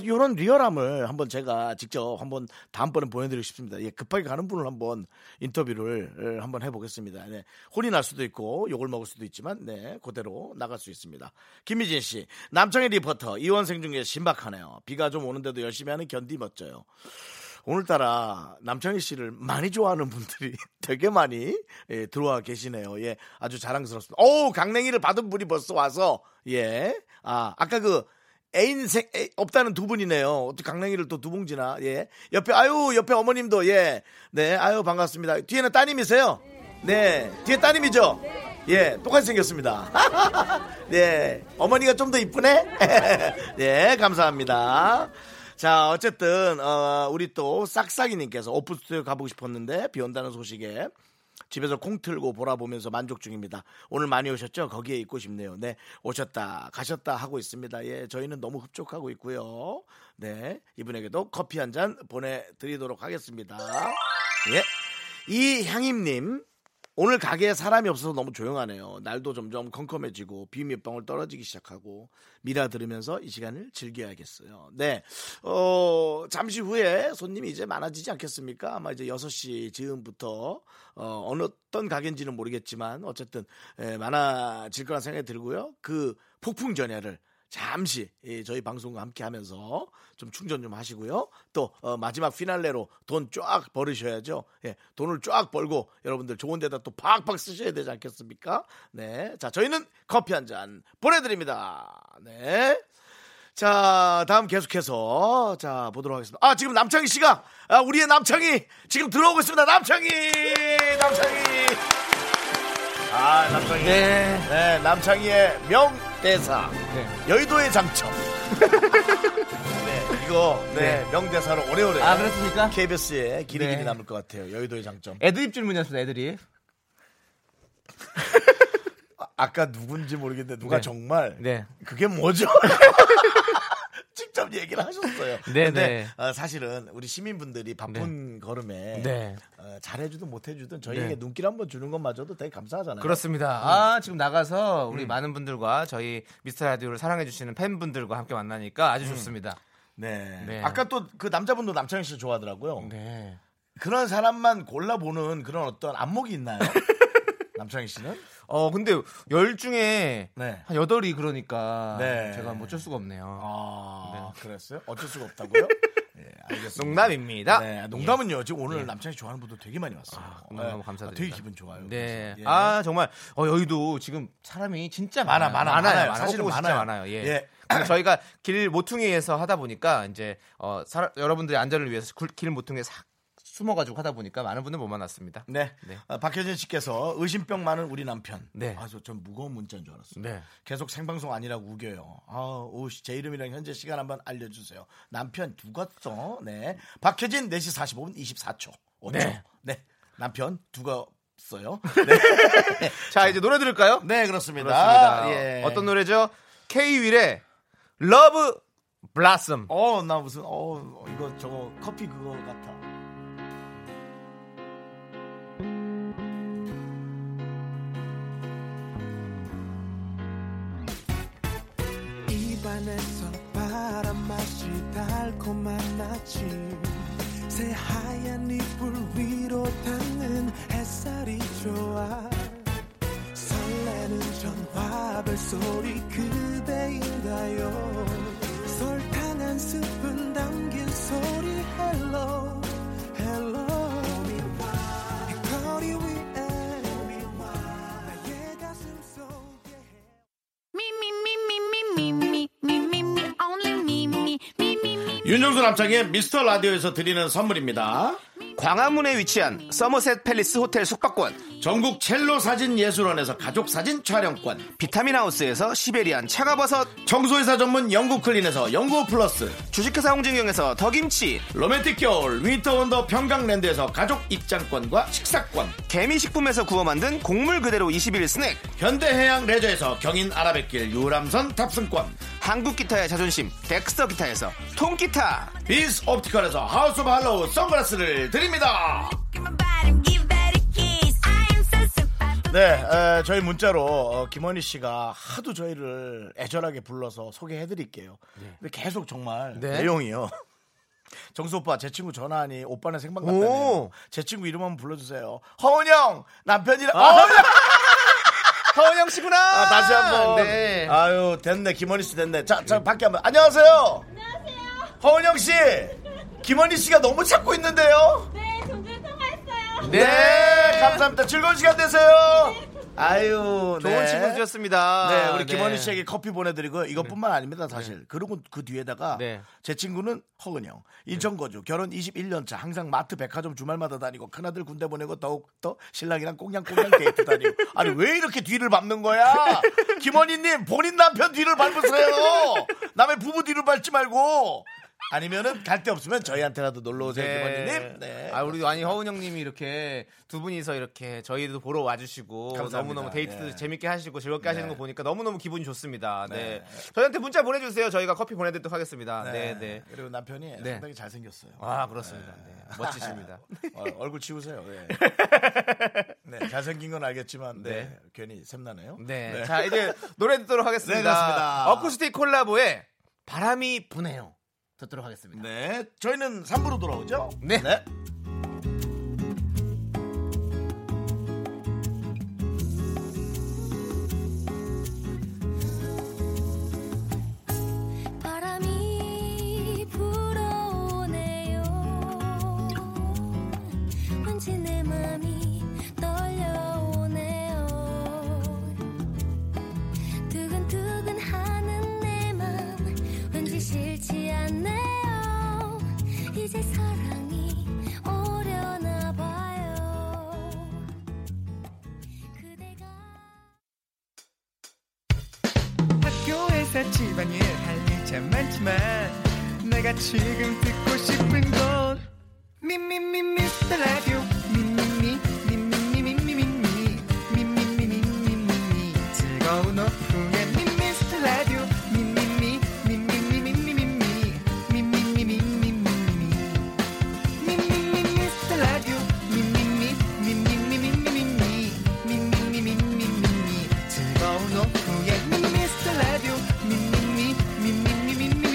이런 리얼함을 한번 제가 직접 한번 다음번에 보여드리고 싶습니다. 예, 급하게 가는 분을 한번 인터뷰를 한번 해보겠습니다. 네, 혼이 날 수도 있고 욕을 먹을 수도 있지만 네, 그대로 나갈 수 있습니다. 김미진 씨, 남창희 리포터 이원생 중에 신박하네요. 비가 좀 오는데도 열심히 하는 견디 멋져요. 오늘따라 남창희 씨를 많이 좋아하는 분들이 되게 많이 예, 들어와 계시네요. 예, 아주 자랑스럽습니다. 오, 강냉이를 받은 분이 벌써 와서 예, 아 아까 그 애인생 없다는 두 분이네요. 어떻게 강냉이를 또 두 봉지나 예, 옆에 아유 옆에 어머님도 예, 네 아유 반갑습니다. 뒤에는 따님이세요? 네, 뒤에 따님이죠? 예, 똑같이 생겼습니다. 네, 어머니가 좀 더 이쁘네? 네, 감사합니다. 자, 어쨌든 우리 또 싹싹이님께서 오픈 스튜디오 가보고 싶었는데 비 온다는 소식에 집에서 콩 틀고 보라 보면서 만족 중입니다. 오늘 많이 오셨죠? 거기에 있고 싶네요. 네, 오셨다 가셨다 하고 있습니다. 예, 저희는 너무 흡족하고 있고요. 네, 이분에게도 커피 한 잔 보내드리도록 하겠습니다. 예, 이향임님. 오늘 가게에 사람이 없어서 너무 조용하네요. 날도 점점 컴컴해지고 비 밑방울 떨어지기 시작하고 미라 들으면서 이 시간을 즐겨야겠어요. 네, 잠시 후에 손님이 이제 많아지지 않겠습니까? 아마 이제 6시 즈음부터 어떤 가게인지는 모르겠지만 어쨌든 많아질 거란 생각이 들고요. 그 폭풍 전야를 잠시 저희 방송과 함께 하면서 좀 충전 좀 하시고요. 또 마지막 피날레로 돈 쫙 벌으셔야죠. 예, 돈을 쫙 벌고 여러분들 좋은 데다 또 팍팍 쓰셔야 되지 않겠습니까? 네, 자 저희는 커피 한 잔 보내드립니다. 네, 자, 다음 계속해서 자 보도록 하겠습니다. 아, 지금 남창희 씨가, 아, 우리의 남창희 지금 들어오고 있습니다. 남창희, 남창희. 아, 남창희. 네, 네, 남창희의 명대사. 네. 여의도의 장점. 네, 이거 네, 네, 명대사로 오래오래. 아, 그렇습니까? KBS에 길이길이 네, 남을 것 같아요. 여의도의 장점. 애드립 질문이었습니다. 애드립. 아까 누군지 모르겠는데 누가 네, 정말 네, 그게 뭐죠? 직접 얘기를 하셨어요. 네, 근데 사실은 우리 시민분들이 바쁜 네, 걸음에 네, 잘해주든 못해주든 저희에게 네, 눈길 한번 주는 것마저도 되게 감사하잖아요. 그렇습니다. 아, 지금 나가서 우리 많은 분들과 저희 미스터라디오를 사랑해주시는 팬분들과 함께 만나니까 아주 좋습니다. 네. 네. 아까 또 그 남자분도 남창희 씨 좋아하더라고요. 네. 그런 사람만 골라보는 그런 어떤 안목이 있나요? 남창희 씨는? 근데 10 중에 네, 한 8이 그러니까 네, 제가 뭐 어쩔 수가 없네요. 아, 네. 그랬어요? 어쩔 수가 없다고요? 네, 알겠습니다. 농담입니다. 네, 농담은요. 예. 지금 오늘 예, 남창희 좋아하는 분도 되게 많이 왔어요. 아, 너무 감사드립니다. 아, 되게 기분 좋아요. 네. 예. 아, 정말 여의도 지금 사람이 진짜 많아요. 사실은 많아요. 예. 예. 저희가 길 모퉁이에서 하다 보니까 이제 여러분들의 안전을 위해서 길 모퉁이에서 숨어가지고 하다 보니까 많은 분들 못 만났습니다. 네. 네. 박효진 씨께서 의심병 많은 우리 남편. 네. 아, 전 무거운 문자인 줄 알았어요. 네. 계속 생방송 아니라고 우겨요. 아, 오씨, 제 이름이랑 현재 시간 한번 알려주세요. 남편 죽었어. 네. 박효진 4시 45분 24초. 5초. 네. 네. 남편 죽었어요. 네. 자, 이제 노래 들을까요? 네, 그렇습니다. 예. 어떤 노래죠? K-Will의 러브 블라썸. 나 무슨 이거 저거 커피 그거 같아. 안에서 바람 맛이 달콤한 아침 새하얀 이불 위로 닿는 햇살이 좋아 설레는 전화벨 소리 그대인가요 설탕한 스푼 담긴 소리 헬로 헬로 거리 위에 나의 가슴 속에 미미미미미미 윤정수 남창의 미스터 라디오에서 드리는 선물입니다. 광화문에 위치한 서머셋 팰리스 호텔 숙박권, 전국 첼로 사진 예술원에서 가족 사진 촬영권, 비타민 하우스에서 시베리안 차가버섯, 청소회사 전문 영국 클린에서 영국 플러스, 주식회사 홍진경에서 더김치, 로맨틱 겨울 위터 원더 평강랜드에서 가족 입장권과 식사권, 개미식품에서 구워 만든 곡물 그대로 21 스낵, 현대해양 레저에서 경인 아라뱃길 유람선 탑승권, 한국 기타의 자존심 덱스터 기타에서 통기타, 비스 옵티컬에서 하우스 오브 할로우 선글라스를 드립니다. 네, 저희 문자로 김원희 씨가 하도 저희를 애절하게 불러서 소개해드릴게요. 네. 근데 계속 정말 네, 내용이요. 정수 오빠, 제 친구 전화하니 오빠는 생방 같다네요. 제 친구 이름 한번 불러주세요. 허은영 남편이랑. 허은영 씨구나. 아, 다시 한번. 네. 아유, 됐네. 김원희 씨 됐네. 자, 밖에 한번. 안녕하세요. 안녕하세요. 허은영 씨. 김원희 씨가 너무 찾고 있는데요. 네, 종종 통화했어요. 네, 네, 감사합니다. 즐거운 시간 되세요. 네. 아유, 좋은 네, 친구였습니다. 네, 우리 네, 김원희 씨에게 커피 보내드리고 이것뿐만 네, 아닙니다, 사실. 네. 그리고 그 뒤에다가 네, 제 친구는 허은영, 인천거주, 네, 결혼 21년차, 항상 마트, 백화점 주말마다 다니고 큰아들 군대 보내고 더욱더 신랑이랑 꽁냥꽁냥 데이트 다니고. 아니, 왜 이렇게 뒤를 밟는 거야? 김원희님, 본인 남편 뒤를 밟으세요. 남의 부부 뒤를 밟지 말고. 아니면은 갈 데 없으면 저희한테라도 놀러 오세요, 네, 김원희님. 네. 아, 우리 아니 허은영님이 이렇게 두 분이서 이렇게 저희도 보러 와주시고 너무 너무 데이트도 네, 재밌게 하시고 즐겁게 네, 하시는 거 보니까 너무 너무 기분이 좋습니다. 네. 네. 저희한테 문자 보내주세요. 저희가 커피 보내드리도록 하겠습니다. 네, 네, 네. 그리고 남편이 네, 상당히 잘 생겼어요. 아, 그렇습니다. 네. 네. 멋지십니다. 얼굴 치우세요. 네. 네, 잘 생긴 건 알겠지만 네, 네, 괜히 샘나네요. 네. 네. 자, 이제 노래 듣도록 하겠습니다. 네, 그렇습니다. 어쿠스틱 콜라보의 바람이 부네요. 듣도록 하겠습니다. 네, 저희는 3부로 돌아오죠. 네. 네. 바람이 불어오네요. 왠지 내 맘이 떨려오네요. 두근두근 하는 내 맘 왠지 회사 집안일 할 일 참 많지만 내가 지금 듣고 싶은 건 미미미 미스터 라디오 미미미 미미미 미미미 미미미 미미미 즐거운 오픈에 미스터 라디오 미미미 미미미 미미미 미미미 미미미 미미미 미스터 라디오 미미미 미미미 미미미 미미미 미미미 즐거운 오픈에 미스터 라디오 미미미 미미미 미미미 미미미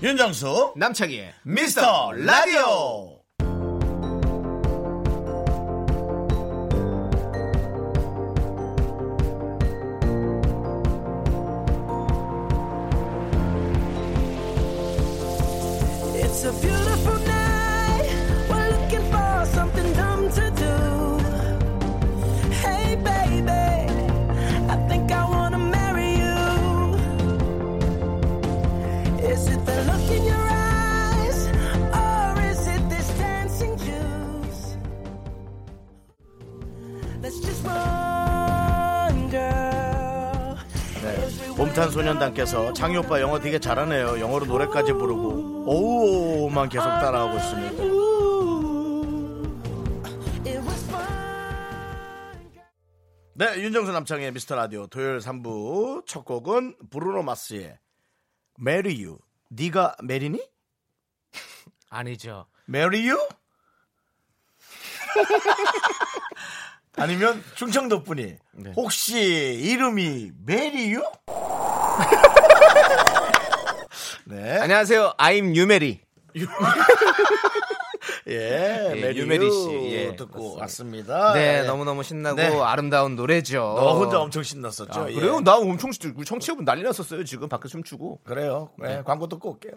윤정수 남창희의 미스터 라디오. It's a beautiful night. We're looking for something dumb to do. Hey baby, I think I wanna marry you. Is it the look in your eyes, or is it this dancing juice? Let's just one girl. 네, 봄탄소년단께서 장희오빠 영어 되게 잘하네요. 영어로 노래까지 부르고 오만 계속 따라하고 있습니다. 네, 윤정수 남창의 미스터라디오 토요일 3부 첫 곡은 브루노 마스의 Marry You. 네가 메리니? 아니죠. Marry You? 아니면 충청도 분이 네. 혹시 이름이 Marry You? 네. 안녕하세요. I'm 유메리. 예, 유메리 씨 예, 듣고 맞습니다. 왔습니다. 네, 예. 너무너무 신나고 네. 아름다운 노래죠. 너 혼자 엄청 신났었죠. 아, 그래요? 예. 나 엄청 우리 청취자분 난리 났었어요. 지금 밖에 춤추고. 그래요. 네. 네, 광고 듣고 올게요.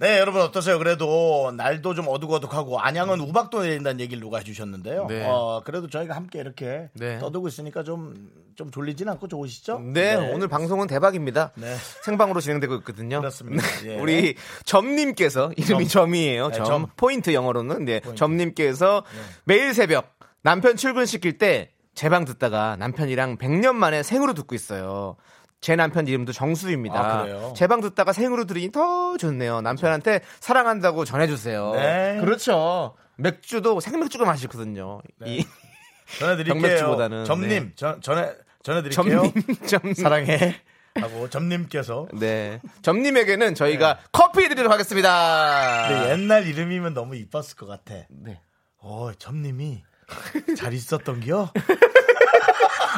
네, 여러분 어떠세요? 그래도 날도 좀 어둑어둑하고 안양은 우박도 내린다는 얘기를 누가 해주셨는데요. 네. 그래도 저희가 함께 이렇게 네. 떠들고 있으니까 좀 졸리진 않고 좋으시죠? 네, 네. 오늘 방송은 대박입니다. 네. 생방으로 진행되고 있거든요. 그렇습니다. 예. 우리 점님께서 이름이 점이에요. 점. 네, 점. 포인트 영어로는 네. 포인트. 점님께서 네. 매일 새벽 남편 출근시킬 때 제 방 듣다가 남편이랑 100년 만에 생으로 듣고 있어요. 제 남편 이름도 정수입니다. 아, 제 방 듣다가 생으로 들으니 더 좋네요. 남편한테 사랑한다고 전해주세요. 네. 그렇죠. 맥주도 생맥주가 맛있거든요. 네. 전해드릴게요. 병맥주보다는. 점님, 네. 전해드릴게요. 점님. 사랑해. 하고 점님께서. 네. 점님에게는 저희가 네. 커피 드리도록 하겠습니다. 네, 옛날 이름이면 너무 이뻤을 것 같아. 네. 오, 점님이 잘 있었던겨?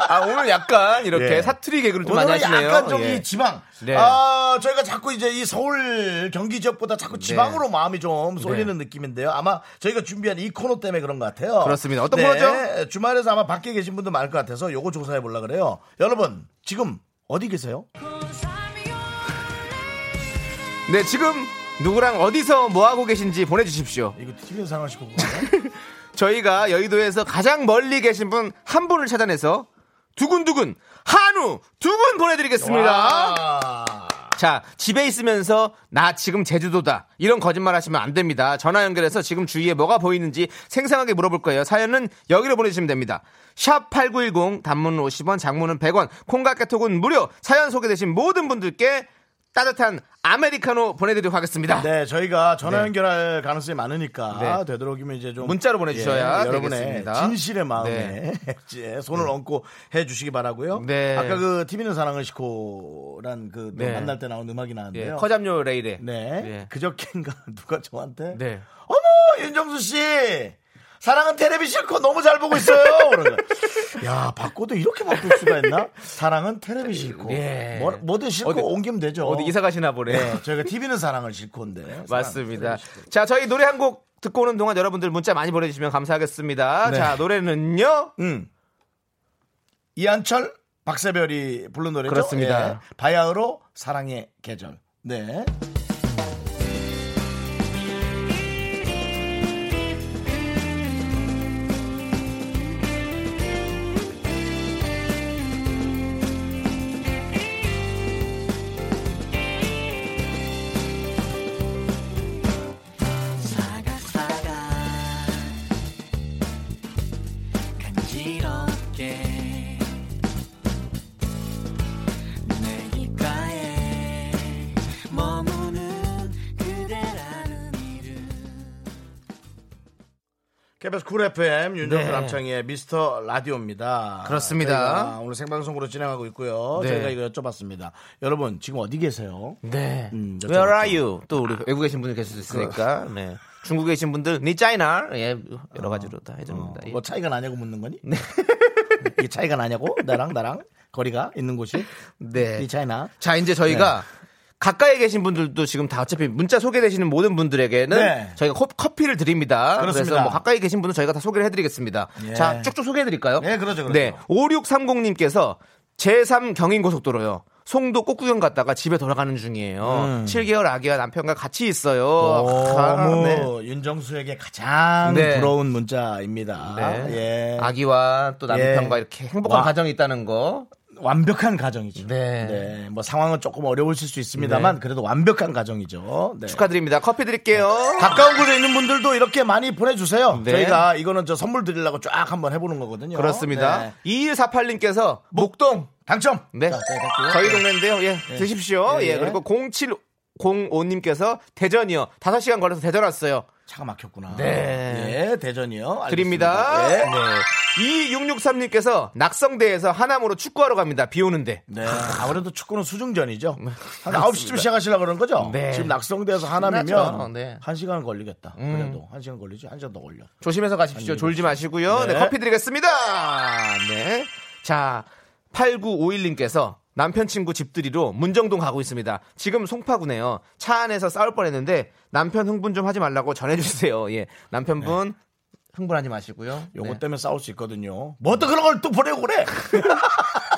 아, 오늘 약간 이렇게 예. 사투리 개그를 좀 많이 하시네요. 약간 좀 이 예. 지방. 네. 아, 저희가 자꾸 이제 이 서울 경기 지역보다 자꾸 지방으로 네. 마음이 좀 쏠리는 네. 느낌인데요. 아마 저희가 준비한 이 코너 때문에 그런 것 같아요. 그렇습니다. 어떤 네. 코너죠? 주말에서 아마 밖에 계신 분들 많을 것 같아서 요거 조사해 보려고 그래요. 여러분, 지금 어디 계세요? 네, 지금 누구랑 어디서 뭐 하고 계신지 보내 주십시오. 이거 TV에서 사랑하시고 보면 저희가 여의도에서 가장 멀리 계신 분 한 분을 찾아내서 두근두근 한우 두 분 보내드리겠습니다. 와. 자, 집에 있으면서 나 지금 제주도다 이런 거짓말 하시면 안 됩니다. 전화 연결해서 지금 주위에 뭐가 보이는지 생생하게 물어볼 거예요. 사연은 여기로 보내주시면 됩니다. 샵 8910 단문은 50원 장문은 100원 콩과 깨톡은 무료. 사연 소개되신 모든 분들께 따뜻한 아메리카노 보내드리도록 하겠습니다. 네, 저희가 전화 연결할 네. 가능성이 많으니까 네. 되도록이면 이제 좀 문자로 보내주셔야 예, 여러분의 진실의 마음에 네. 손을 네. 얹고 해주시기 바라고요. 네. 아까 그 TV는 사랑을 싣고란 그 네. 만날 때 나온 음악이 나왔는데요. 네. 커잡요 레일에. 네. 네. 그저께인가 누가 저한테 네. 어머 윤정수 씨. 사랑은 테레비 싫고 너무 잘 보고 있어요. 야, 바꿔도 이렇게 바꿀 수가 있나? 사랑은 테레비 싫고 예. 뭐든 싫고 어디, 옮기면 되죠. 어디 이사 가시나 보네. 네, 저희가 TV는 사랑을 싫고인데. 맞습니다. 싫고. 자, 저희 노래 한 곡 듣고 오는 동안 여러분들 문자 많이 보내주시면 감사하겠습니다. 네. 자, 노래는요. 이한철, 박세별이 부른 노래죠. 그렇습니다. 예. 바야흐로 사랑의 계절. 네. KBS 쿨 FM 윤정수 네. 남창희의 미스터 라디오입니다. 그렇습니다. 오늘 생방송으로 진행하고 있고요. 네. 저희가 이거 여쭤봤습니다. 여러분 지금 어디 계세요? 네. Where are you? 또 우리 외국에 계신 분들 계실 수 있으니까. 네. 중국에 계신 분들 니 짜이나 예, 여러 가지로 다 해줍니다. 뭐 차이가 나냐고 묻는 거니? 네. 이게 차이가 나냐고? 나랑 거리가 있는 곳이? 네. 니 차이나. 자 이제 저희가. 네. 가까이 계신 분들도 지금 다 어차피 문자 소개되시는 모든 분들에게는 네. 저희가 커피를 드립니다. 그렇습니다. 그래서 뭐 가까이 계신 분은 저희가 다 소개를 해드리겠습니다. 예. 자, 쭉쭉 소개해드릴까요? 네, 그렇죠. 네, 5630님께서 제3 경인고속도로요. 송도 꽃구경 갔다가 집에 돌아가는 중이에요. 7개월 아기와 남편과 같이 있어요. 네. 윤정수에게 가장 네. 부러운 문자입니다. 네. 예. 아기와 또 남편과 예. 이렇게 행복한 가정이 있다는 거. 완벽한 가정이죠. 네. 네. 뭐 상황은 조금 어려우실 수 있습니다만 네. 그래도 완벽한 가정이죠. 네. 축하드립니다. 커피 드릴게요. 네. 가까운 곳에 있는 분들도 이렇게 많이 보내주세요. 네. 저희가 이거는 저 선물 드리려고 쫙 한번 해보는 거거든요. 그렇습니다. 네. 2148님께서 목동 당첨. 네. 자, 저희 동네인데요. 예. 네. 드십시오. 네. 예. 그리고 0705님께서 대전이요. 5시간 걸려서 대전 왔어요. 차가 막혔구나. 네. 예, 대전이요. 알겠습니다. 드립니다. 예. 네. 2663님께서 낙성대에서 하남으로 축구하러 갑니다. 비 오는데. 네. 아무래도 축구는 수중전이죠. 한 9시쯤 시작하시려고 그러는 거죠? 네. 지금 낙성대에서 하남이면 네. 1시간 걸리겠다. 그래도 1시간 걸리지? 1시간 더 걸려. 조심해서 가십시오. 졸지 마시고요. 네. 네, 커피 드리겠습니다. 네. 자, 8951님께서 남편 친구 집들이로 문정동 가고 있습니다. 지금 송파구네요. 차 안에서 싸울 뻔했는데 남편 흥분 좀 하지 말라고 전해주세요. 예, 남편분 네. 흥분하지 마시고요. 요거 네. 때문에 싸울 수 있거든요. 뭐 또 그런 걸 또 보내고 그래.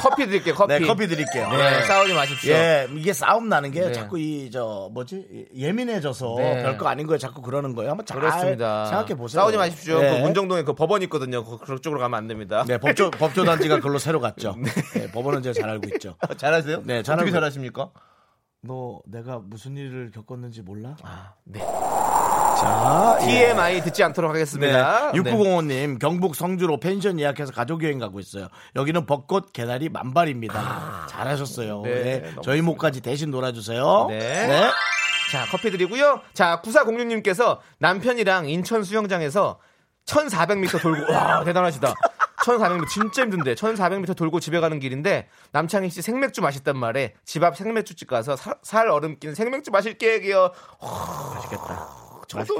커피 드릴게요. 커피. 네, 커피 드릴게요. 네. 네, 싸우지 마십시오. 예, 이게 싸움 나는 게 네. 자꾸 이 저 뭐지 예민해져서 네. 별거 아닌 거에 자꾸 그러는 거예요. 한번 잘 그렇습니다. 생각해 보세요. 싸우지 마십시오. 네. 그 문정동에 그 법원 있거든요. 그쪽으로 가면 안 됩니다. 네, 법조 단지가 그걸로 새로 갔죠. 네. 네, 법원은 제가 잘 알고 있죠. 잘하세요? 네, 어떻게 잘하십니까? 너 내가 무슨 일을 겪었는지 몰라? 아, 네. 자, TMI 예. 듣지 않도록 하겠습니다. 네. 6905님, 네. 경북 성주로 펜션 예약해서 가족여행 가고 있어요. 여기는 벚꽃 개나리 만발입니다. 아, 잘하셨어요. 네, 네. 네. 저희 모까지 대신 놀아주세요. 네. 네. 자, 커피 드리고요. 자, 9406님께서 남편이랑 인천 수영장에서 1400m 돌고, 와, 대단하시다. 1400m 진짜 힘든데 1400m 돌고 집에 가는 길인데 남창희 씨 생맥주 마셨단 말에 집 앞 생맥주집 가서 살 얼음 낀 생맥주 마실 계획이요. 맛있겠다.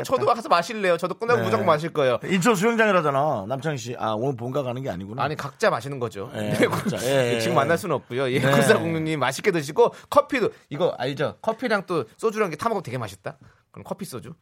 저도 가서 마실래요. 저도 끝나고 네. 무조건 마실 거예요. 인천 수영장이라잖아. 남창희 씨. 아, 오늘 본가 가는 게 아니구나. 아니, 각자 마시는 거죠. 네, 각자. 예, 지금 만날 수는 없고요. 예, 군사공룡님 네. 맛있게 드시고 커피도 이거 알죠? 커피랑 또 소주랑 게 타먹으면 되게 맛있다. 그럼 커피 소주.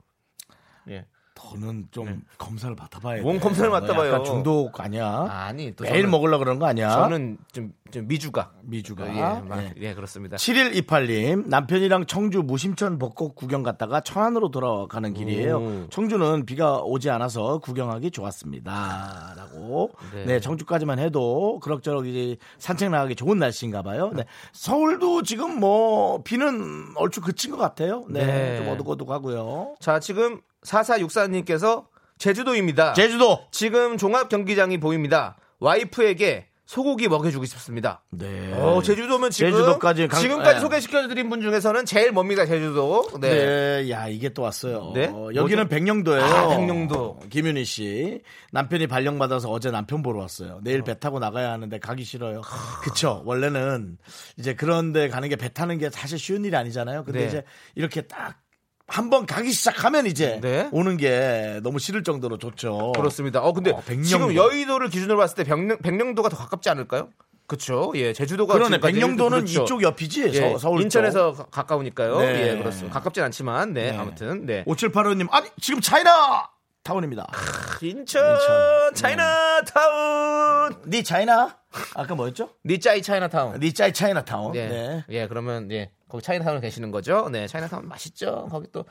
예. 너는 좀 네. 검사를 맡아봐야 돼. 몸 검사를 맡아봐요. 약간 중독 아니야? 아니, 또 매일 먹으려고 그런 거 아니야? 저는 좀 미주가. 예, 예. 예, 그렇습니다. 7128님, 남편이랑 청주 무심천 벚꽃 구경 갔다가 천안으로 돌아가는 길이에요. 청주는 비가 오지 않아서 구경하기 좋았습니다. 라고. 네. 네, 청주까지만 해도 그럭저럭 이제 산책 나가기 좋은 날씨인가 봐요. 네. 서울도 지금 뭐 비는 얼추 그친 것 같아요. 네. 네. 좀 어둑어둑하고요. 자, 지금 4464님께서 제주도입니다. 제주도. 지금 종합경기장이 보입니다. 와이프에게 소고기 먹여주고 싶습니다. 네. 오, 제주도면 지금 제주도까지 지금까지 네. 소개시켜드린 분 중에서는 제일 멉니다. 제주도. 네. 네. 야 이게 또 왔어요. 네? 여기는 백령도예요. 아, 백령도. 김윤희 씨 남편이 발령 받아서 어제 남편 보러 왔어요. 내일 배 타고 나가야 하는데 가기 싫어요. 그쵸. 원래는 이제 그런데 가는 게 배 타는 게 사실 쉬운 일이 아니잖아요. 근데 네. 이제 이렇게 딱 한번 가기 시작하면 이제 네? 오는 게 너무 싫을 정도로 좋죠. 그렇습니다. 근데 지금 여의도를 기준으로 봤을 때 백령도가 더 가깝지 않을까요? 그렇죠. 예, 제주도가 그러네. 백령도는 그렇죠. 이쪽 옆이지. 예, 서울 인천에서 쪽. 가까우니까요. 네. 예, 그렇습니다. 가깝진 않지만 네, 네. 아무튼 네. 5785님, 아니 지금 차이나 타운입니다. 인천 차이나 타운. 니 차이나? 아까 뭐였죠? 니 차이나 타운. 네. 네. 예, 그러면 예. 거기 차이나타운 계시는 거죠? 네, 차이나타운 맛있죠. 거기 또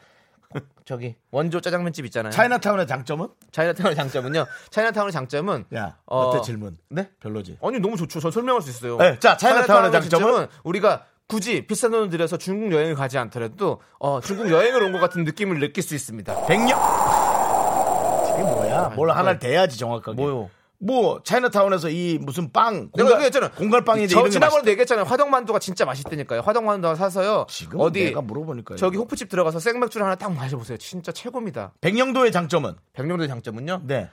저기 원조 짜장면집 있잖아요. 차이나타운의 장점은? 차이나타운의 장점은 야, 어때 질문? 네? 별로지. 아니, 너무 좋죠. 전 설명할 수 있어요. 네, 자, 차이나타운의 장점은 우리가 굳이 비싼 돈을 들여서 중국 여행을 가지 않더라도 중국 여행을 온 것 같은 느낌을 느낄 수 있습니다. 백령 이게 뭐야? 뭘 하나를 대야지 정확하게. 뭐요? 뭐 차이나타운에서 이 무슨 빵 공갈, 내가 얘기했잖아. 공갈빵인데 이런 거 지난번에도 얘기했잖아요. 화덕만두가 진짜 맛있다니까요. 화덕만두 사서요. 지금 어디 내가 물어보니까 저기 호프집 들어가서 생맥주를 하나 딱 마셔보세요. 진짜 최고입니다. 백령도의 장점은? 백령도의 장점은요? 네.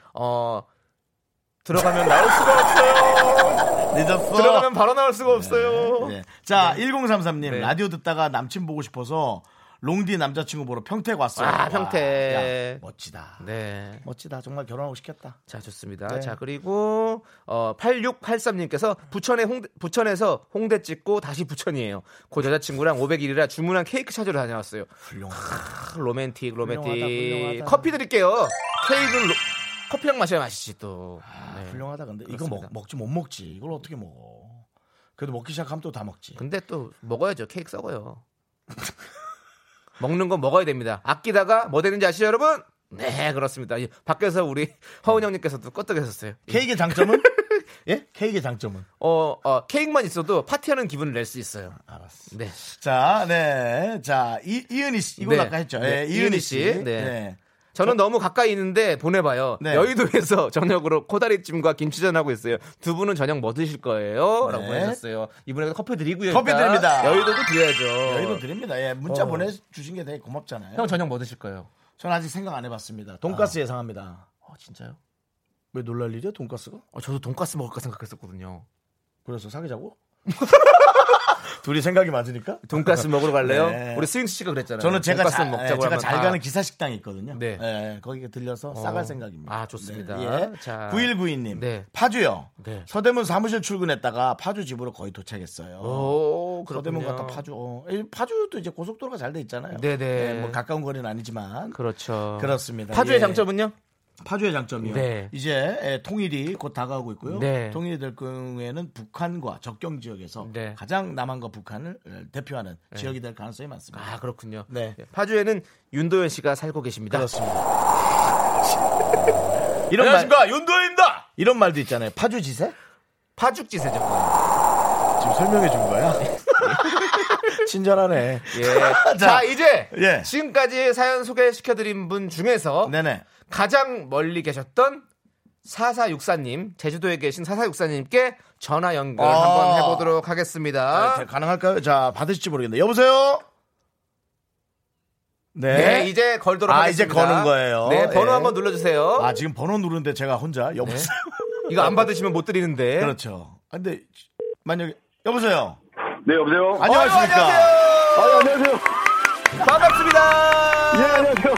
들어가면 나올 수가 없어요. 늦었어. 들어가면 바로 나올 수가 없어요. 네. 자, 네. 1033님 네. 라디오 듣다가 남친 보고 싶어서 롱디 남자친구 보러 평택 왔어요. 아, 평택. 야, 멋지다. 네. 멋지다. 정말 결혼하고 싶겠다. 자, 좋습니다. 네. 자, 그리고 8683님께서 부천에서 홍대 찍고 다시 부천이에요. 그 여자친구랑 500일이라 주문한 케이크 찾으러 다녀왔어요. 훌륭하다. 로맨틱. 훌륭하다. 커피 드릴게요. 케이크는 커피랑 마셔야 맛있지 또. 아, 네. 훌륭하다. 근데 그렇습니다. 이거 먹지 못 먹지. 이걸 어떻게 먹어. 그래도 먹기 시작하면 또 다 먹지. 근데 또 먹어야죠. 케이크 썩어요. 먹는 건 먹어야 됩니다. 아끼다가 뭐 되는지 아시죠, 여러분? 네, 그렇습니다. 밖에서 우리 허은 형님께서도 껐떡했었어요. 케이크의 장점은? 예? 케이크의 장점은? 케이크만 있어도 파티하는 기분을 낼 수 있어요. 알았어. 네. 자, 네. 자, 이은희 씨. 이거 네. 아까 했죠. 네. 네. 이은희 씨. 네. 네. 저는 너무 가까이 있는데 보내봐요. 네. 여의도에서 저녁으로 코다리찜과 김치전 하고 있어요. 두 분은 저녁 뭐 드실 거예요? 네. 라고 하셨어요. 이분에게 커피 드리고요. 커피 일단. 드립니다. 여의도도 드려야죠. 여의도 드립니다. 예, 문자 보내주신 게 되게 고맙잖아요. 형 저녁 뭐 드실 거예요? 전 아직 생각 안 해봤습니다. 돈가스 예상합니다. 진짜요? 왜 놀랄 일이야 돈가스가? 저도 돈가스 먹을까 생각했었거든요. 그래서 사귀자고? 둘이 생각이 맞으니까 돈가스 먹으러 갈래요? 네. 우리 스윙스 씨가 그랬잖아요. 저는 제가 잘 가는 기사식당이 있거든요. 네. 네. 거기에 들려서 싸갈 생각입니다. 아, 좋습니다. 네. 예. 자. 9192님. 네. 파주요. 네. 서대문 사무실 출근했다가 파주 집으로 거의 도착했어요. 오, 서대문 갔다 파주. 파주도 이제 고속도로가 잘 돼 있잖아요. 네네. 네, 뭐 가까운 거리는 아니지만. 그렇죠. 그렇습니다. 파주의 장점은요? 파주의 장점이요. 네. 이제 통일이 곧 다가오고 있고요. 네. 통일이 될 경우에는 북한과 접경 지역에서 네. 가장 남한과 북한을 대표하는 네. 지역이 될 가능성이 많습니다. 아, 그렇군요. 네. 파주에는 윤도현 씨가 살고 계십니다. 그렇습니다. 이런 안녕하십니까, 윤도현입니다. 이런 말도 있잖아요. 파주지세? 파죽지세죠. 지금 설명해 준 거야? 친절하네. 예. 자, 이제 예. 지금까지 사연 소개시켜드린 분 중에서 네네. 가장 멀리 계셨던 4464님, 제주도에 계신 4464님께 전화 연결 한번 해보도록 하겠습니다. 네, 가능할까요? 자, 받으실지 모르겠네요. 여보세요? 네. 네, 이제 걸도록 하겠습니다. 이제 거는 거예요. 네, 번호 한번 눌러주세요. 아, 지금 번호 누르는데 제가 혼자 여보세요? 네. 이거 안 받으시면 못 드리는데. 그렇죠. 아, 근데 만약에 여보세요? 네, 여보세요? 안녕하십니까? 안녕하세요. 반갑습니다. 네, 안녕하세요.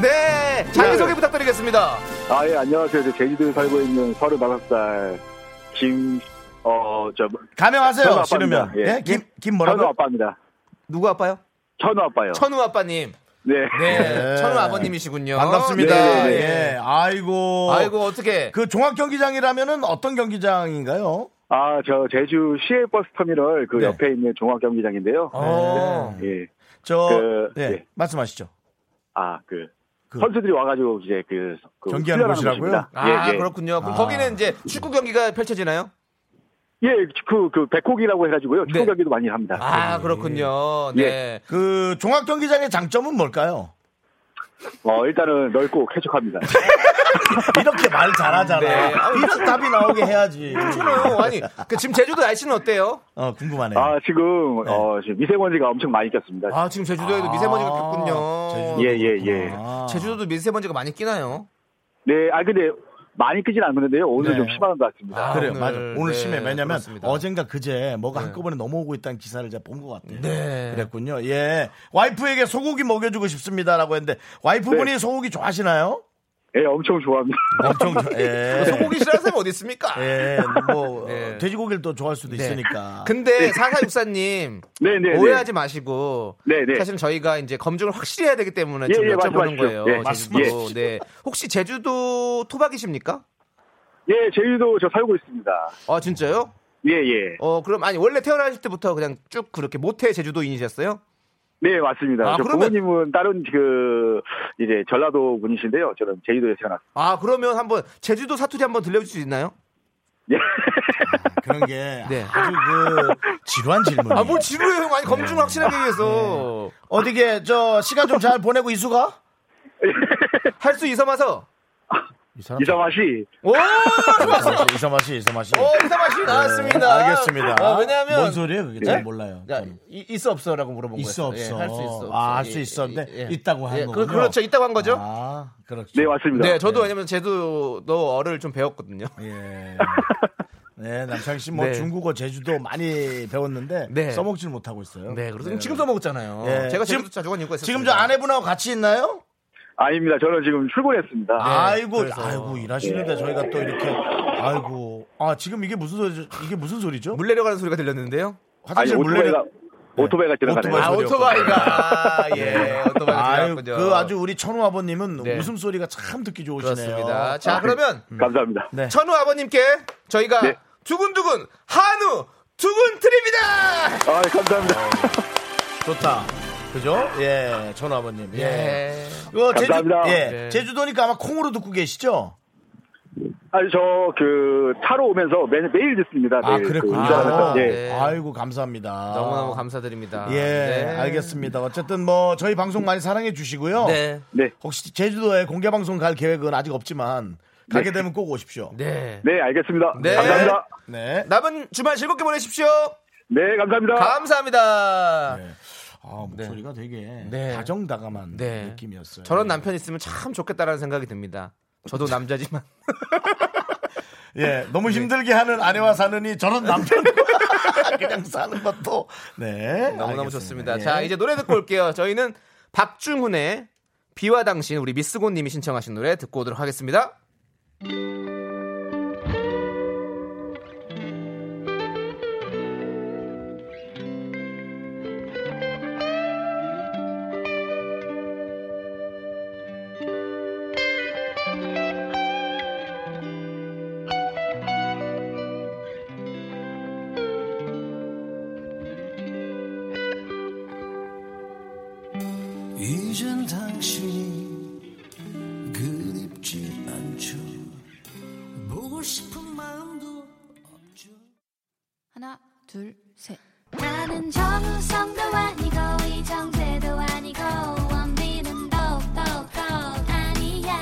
네, 자기소개 부탁드리겠습니다. 아, 예, 안녕하세요. 제주도에 살고 있는 35살 가명하세요. 싫으면. 예, 김 뭐라고? 천우 아빠입니다. 누구 아빠요? 천우 아빠요. 천우 아빠님. 네. 네, 천우 아버님이시군요. 반갑습니다. 네네네. 예, 아이고, 어떻게? 그 종합 경기장이라면은 어떤 경기장인가요? 아, 저 제주 시외 버스 터미널 그 옆에 있는 종합 경기장인데요. 예, 말씀하시죠. 아, 선수들이 와가지고 이제 경기하는 곳이라고요? 아, 예. 그렇군요. 그럼 거기는 이제 축구 경기가 펼쳐지나요? 예, 백호기라고 해가지고요. 축구 경기도 많이 합니다. 아, 그렇군요. 네. 예. 그 종합 경기장의 장점은 뭘까요? 일단은 넓고 쾌적합니다. 이렇게 말 잘하잖아. 네. 이런 답이 나오게 해야지. 아니, 지금 제주도 날씨는 어때요? 궁금하네요. 아, 지금 미세먼지가 엄청 많이 꼈습니다. 아, 지금 제주도에도 미세먼지가 꼈군요. 예. 제주도도 미세먼지가 많이 끼나요? 네, 근데 많이 끼진 않는데요. 오늘 좀 심한 것 같습니다. 그래요, 맞아. 오늘 심해. 왜냐면 그렇습니다. 어젠가 그제 뭐가 한꺼번에 넘어오고 있다는 기사를 제가 본 것 같아요. 네, 그랬군요. 예, 와이프에게 소고기 먹여주고 싶습니다라고 했는데 와이프분이 소고기 좋아하시나요? 예, 엄청 좋아합니다. 소고기 싫어하는 사람이 어디 있습니까? 예, 돼지고기를 또 좋아할 수도 있으니까. 근데 4464님 오해하지 마시고 사실 저희가 이제 검증을 확실히 해야 되기 때문에 지금 여쭤보는 거예요. 맞습니다. 네, 혹시 제주도 토박이십니까? 예, 제주도 저 살고 있습니다. 아, 진짜요? 예. 그럼 원래 태어나실 때부터 그냥 쭉 그렇게 모태 제주도인이셨어요? 네, 맞습니다. 그러면 부모님은 다른 이제 전라도 분이신데요. 저는 제주도에 태어났습니다. 아, 그러면 한번 제주도 사투리 한번 들려줄 수 있나요? 예. 그런 게 아주 지루한 질문. 뭘 지루해요, 형? 아니 검증 확실하게 위해서. 어디게 시간 좀 잘 보내고 이수가 할 수 있어마서. 이사마시. 오! 이사마시. 오, 이사마시 나왔습니다. 네, 알겠습니다. 왜냐하면 뭔 소리예요? 그게 잘 몰라요. 야, 있어 없어라고 물어본 거예요. 있어 없어. 예, 할 수 있어. 아, 할 수 있어. 근데 있다고 한 거죠. 그렇죠. 있다고 한 거죠? 아, 그렇죠. 네, 맞습니다. 네, 저도 왜냐면 제주도어를 좀 배웠거든요. 예. 네, 남창희 씨, 중국어, 제주도 많이 배웠는데 써먹질 못하고 있어요. 네, 그렇죠. 네. 지금 써먹었잖아요. 네. 제가 지금 자주간 이유가 있어요. 지금 저 아내분하고 같이 있나요? 아닙니다. 저는 지금 출근했습니다. 네, 아이고 일하시는데 저희가 또 이렇게 아이고 지금 이게 무슨 소리죠? 물 내려가는 소리가 들렸는데요. 화장실 물 내려. 오토바이가 지나가네요. 오토바이가 오토바이가 그 아주 우리 천우 아버님은 웃음 소리가 참 듣기 좋으시네요. 그렇습니다. 자 그러면 감사합니다. 네. 천우 아버님께 저희가 두근두근 한우 두근 드립니다. 아 감사합니다. 좋다. 그죠? 예, 전 아버님. 예. 이거 감사합니다. 제주도니까 아마 콩으로 듣고 계시죠? 아니, 저, 차로 오면서 매일 듣습니다. 아, 그랬군요. 네. 아이고, 감사합니다. 너무너무 감사드립니다. 예, 네. 알겠습니다. 어쨌든 저희 방송 많이 사랑해 주시고요. 네. 혹시 제주도에 공개방송 갈 계획은 아직 없지만, 가게 되면 꼭 오십시오. 네, 알겠습니다. 네. 감사합니다. 네. 남은 주말 즐겁게 보내십시오. 네, 감사합니다. 감사합니다. 네. 아, 목소리가 되게 다정다감한 느낌이었어요. 저런 남편 있으면 참 좋겠다라는 생각이 듭니다. 저도 남자지만 너무 힘들게 하는 아내와 사느니 저런 남편 그냥 사는 것도 너무너무 좋습니다. 자 이제 노래 듣고 올게요. 저희는 박중훈의 비와 당신 우리 미스곤님이 신청하신 노래 듣고 오도록 하겠습니다. 이젠 당신이 그립지 않죠. 보고 싶은 마음도 없죠. 하나, 둘, 셋. 나는 정우성도 아니고 이정재도 아니고 원빈은 더욱 아니야.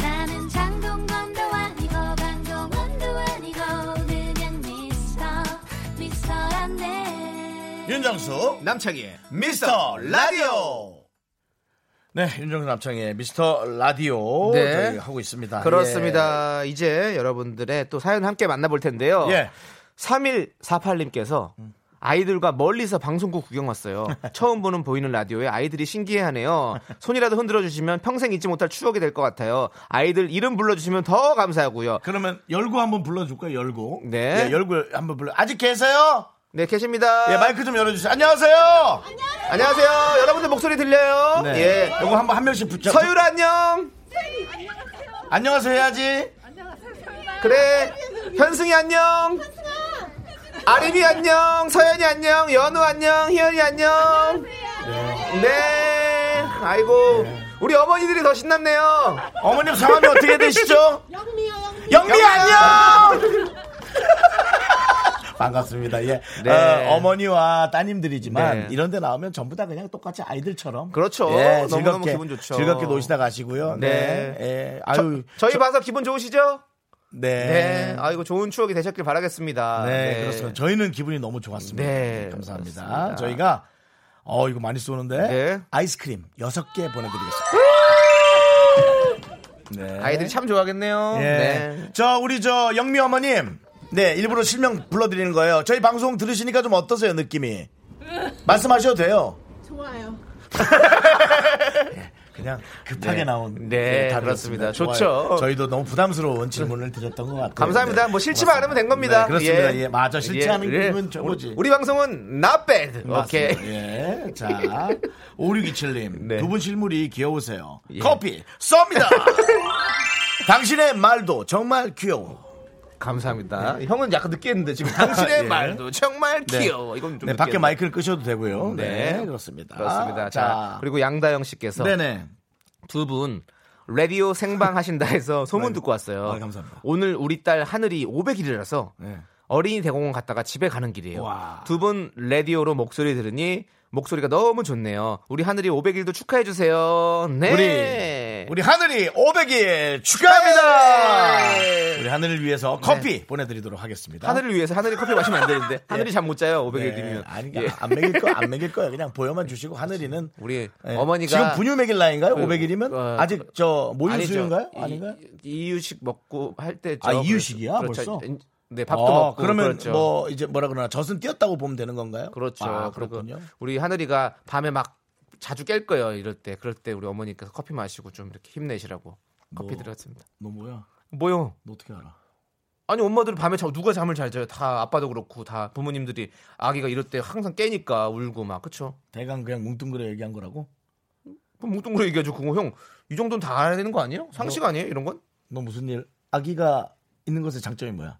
나는 장동건도 아니고 강동원도 아니고 그냥 미스터란데. 윤정수 남창희의 미스터 라디오. 네, 윤정수 남창의 미스터 라디오 저희 하고 있습니다. 그렇습니다. 이제 여러분들의 또 사연 함께 만나볼 텐데요. 3148님께서 아이들과 멀리서 방송국 구경 왔어요. 처음 보는 보이는 라디오에 아이들이 신기해하네요. 손이라도 흔들어주시면 평생 잊지 못할 추억이 될 것 같아요. 아이들 이름 불러주시면 더 감사하고요. 그러면 열고 한번 불러줄까요? 열고. 네. 열고 한번 불러. 아직 계세요? 네, 계십니다. 예, 마이크 좀 열어주세요. 안녕하세요. 여러분들 목소리 들려요? 네. 예. 요거 한번 한 명씩 붙여. 서율 안녕. 안녕하세요 해야지. 안녕하세요. 그래. 현승이 안녕. 아림이 안녕. 서연이 안녕. 연우 안녕. 희연이 안녕. 네. 아이고. 우리 어머니들이 더 신났네요. 어머님 성함이 어떻게 되시죠? 영미요. 안녕. 반갑습니다. 예. 네. 어머니와 따님들이지만 이런데 나오면 전부 다 그냥 똑같이 아이들처럼. 그렇죠. 예, 너무너무 기분 좋죠. 즐겁게 노시다 가시고요. 네. 아유, 저희 봐서 기분 좋으시죠? 네. 아이고 좋은 추억이 되셨길 바라겠습니다. 네. 그렇습니다. 저희는 기분이 너무 좋았습니다. 네. 감사합니다. 그렇습니다. 저희가 이거 많이 쏘는데 아이스크림 6개 보내드리겠습니다. 네. 아이들이 참 좋아하겠네요. 네. 우리 영미 어머님. 네, 일부러 실명 불러드리는 거예요. 저희 방송 들으시니까 좀 어떠세요, 느낌이? 말씀하셔도 돼요. 좋아요. 그냥 급하게 나온. 네, 다 그렇습니다. 좋죠. 저희도 너무 부담스러운 질문을 드렸던 것 같아요. 감사합니다. 실치만 안 하면 된 겁니다. 네, 그렇습니다. 맞아. 실치하는 기분 저거지. 우리 방송은 not bad. 오케이. 자, 5627님. 두 분 실물이 귀여우세요. 커피 쏩니다. 당신의 말도 정말 귀여워. 감사합니다. 형은 약간 늦게 했는데 지금 당신의 말도 정말 귀여워. 이건 좀 밖에 마이크를 끄셔도 되고요. 네, 그렇습니다. 자, 그리고 양다영 씨께서 두 분 라디오 생방 하신다 해서 소문 듣고 왔어요. 감사합니다. 오늘 우리 딸 하늘이 500일이라서 어린이 대공원 갔다가 집에 가는 길이에요. 두 분 라디오로 목소리 들으니 목소리가 너무 좋네요. 우리 하늘이 500일도 축하해 주세요. 네. 우리 하늘이 500일 축하합니다. 네. 우리 하늘을 위해서 커피 보내드리도록 하겠습니다. 하늘을 위해서 하늘이 커피 마시면 안 되는데 하늘이 잠 못 자요. 500일이면 아니 안 먹일 거 안 먹일 거예요. 그냥 보여만 주시고 하늘이는 우리 어머니가 지금 분유 먹일 나이인가요? 500일이면 아직 저 모유수유인가요? 아닌가요? 이유식 먹고 할 때 아 이유식이야 벌써. 네, 밥도 먹고 그러면 그렇죠. 뭐 이제 뭐라 그러나 젖은 뛰었다고 보면 되는 건가요? 그렇죠. 아, 그렇군요. 우리 하늘이가 밤에 막 자주 깰 거예요. 이럴 때 그럴 때 우리 어머니께서 커피 마시고 좀 이렇게 힘내시라고 커피 드렸습니다. 너 뭐야? 뭐요? 너 어떻게 알아? 아니 엄마들은 밤에 누가 잠을 잘 자요? 다 아빠도 그렇고 다 부모님들이 아기가 이럴 때 항상 깨니까 울고 막 그렇죠. 대강 그냥 뭉뚱그려 얘기한 거라고? 그럼 뭉뚱그려 얘기하죠. 그거 형 이 정도는 다 알아야 되는 거 아니에요? 상식 아니에요? 이런 건? 너 무슨 일? 아기가 있는 것의 장점이 뭐야?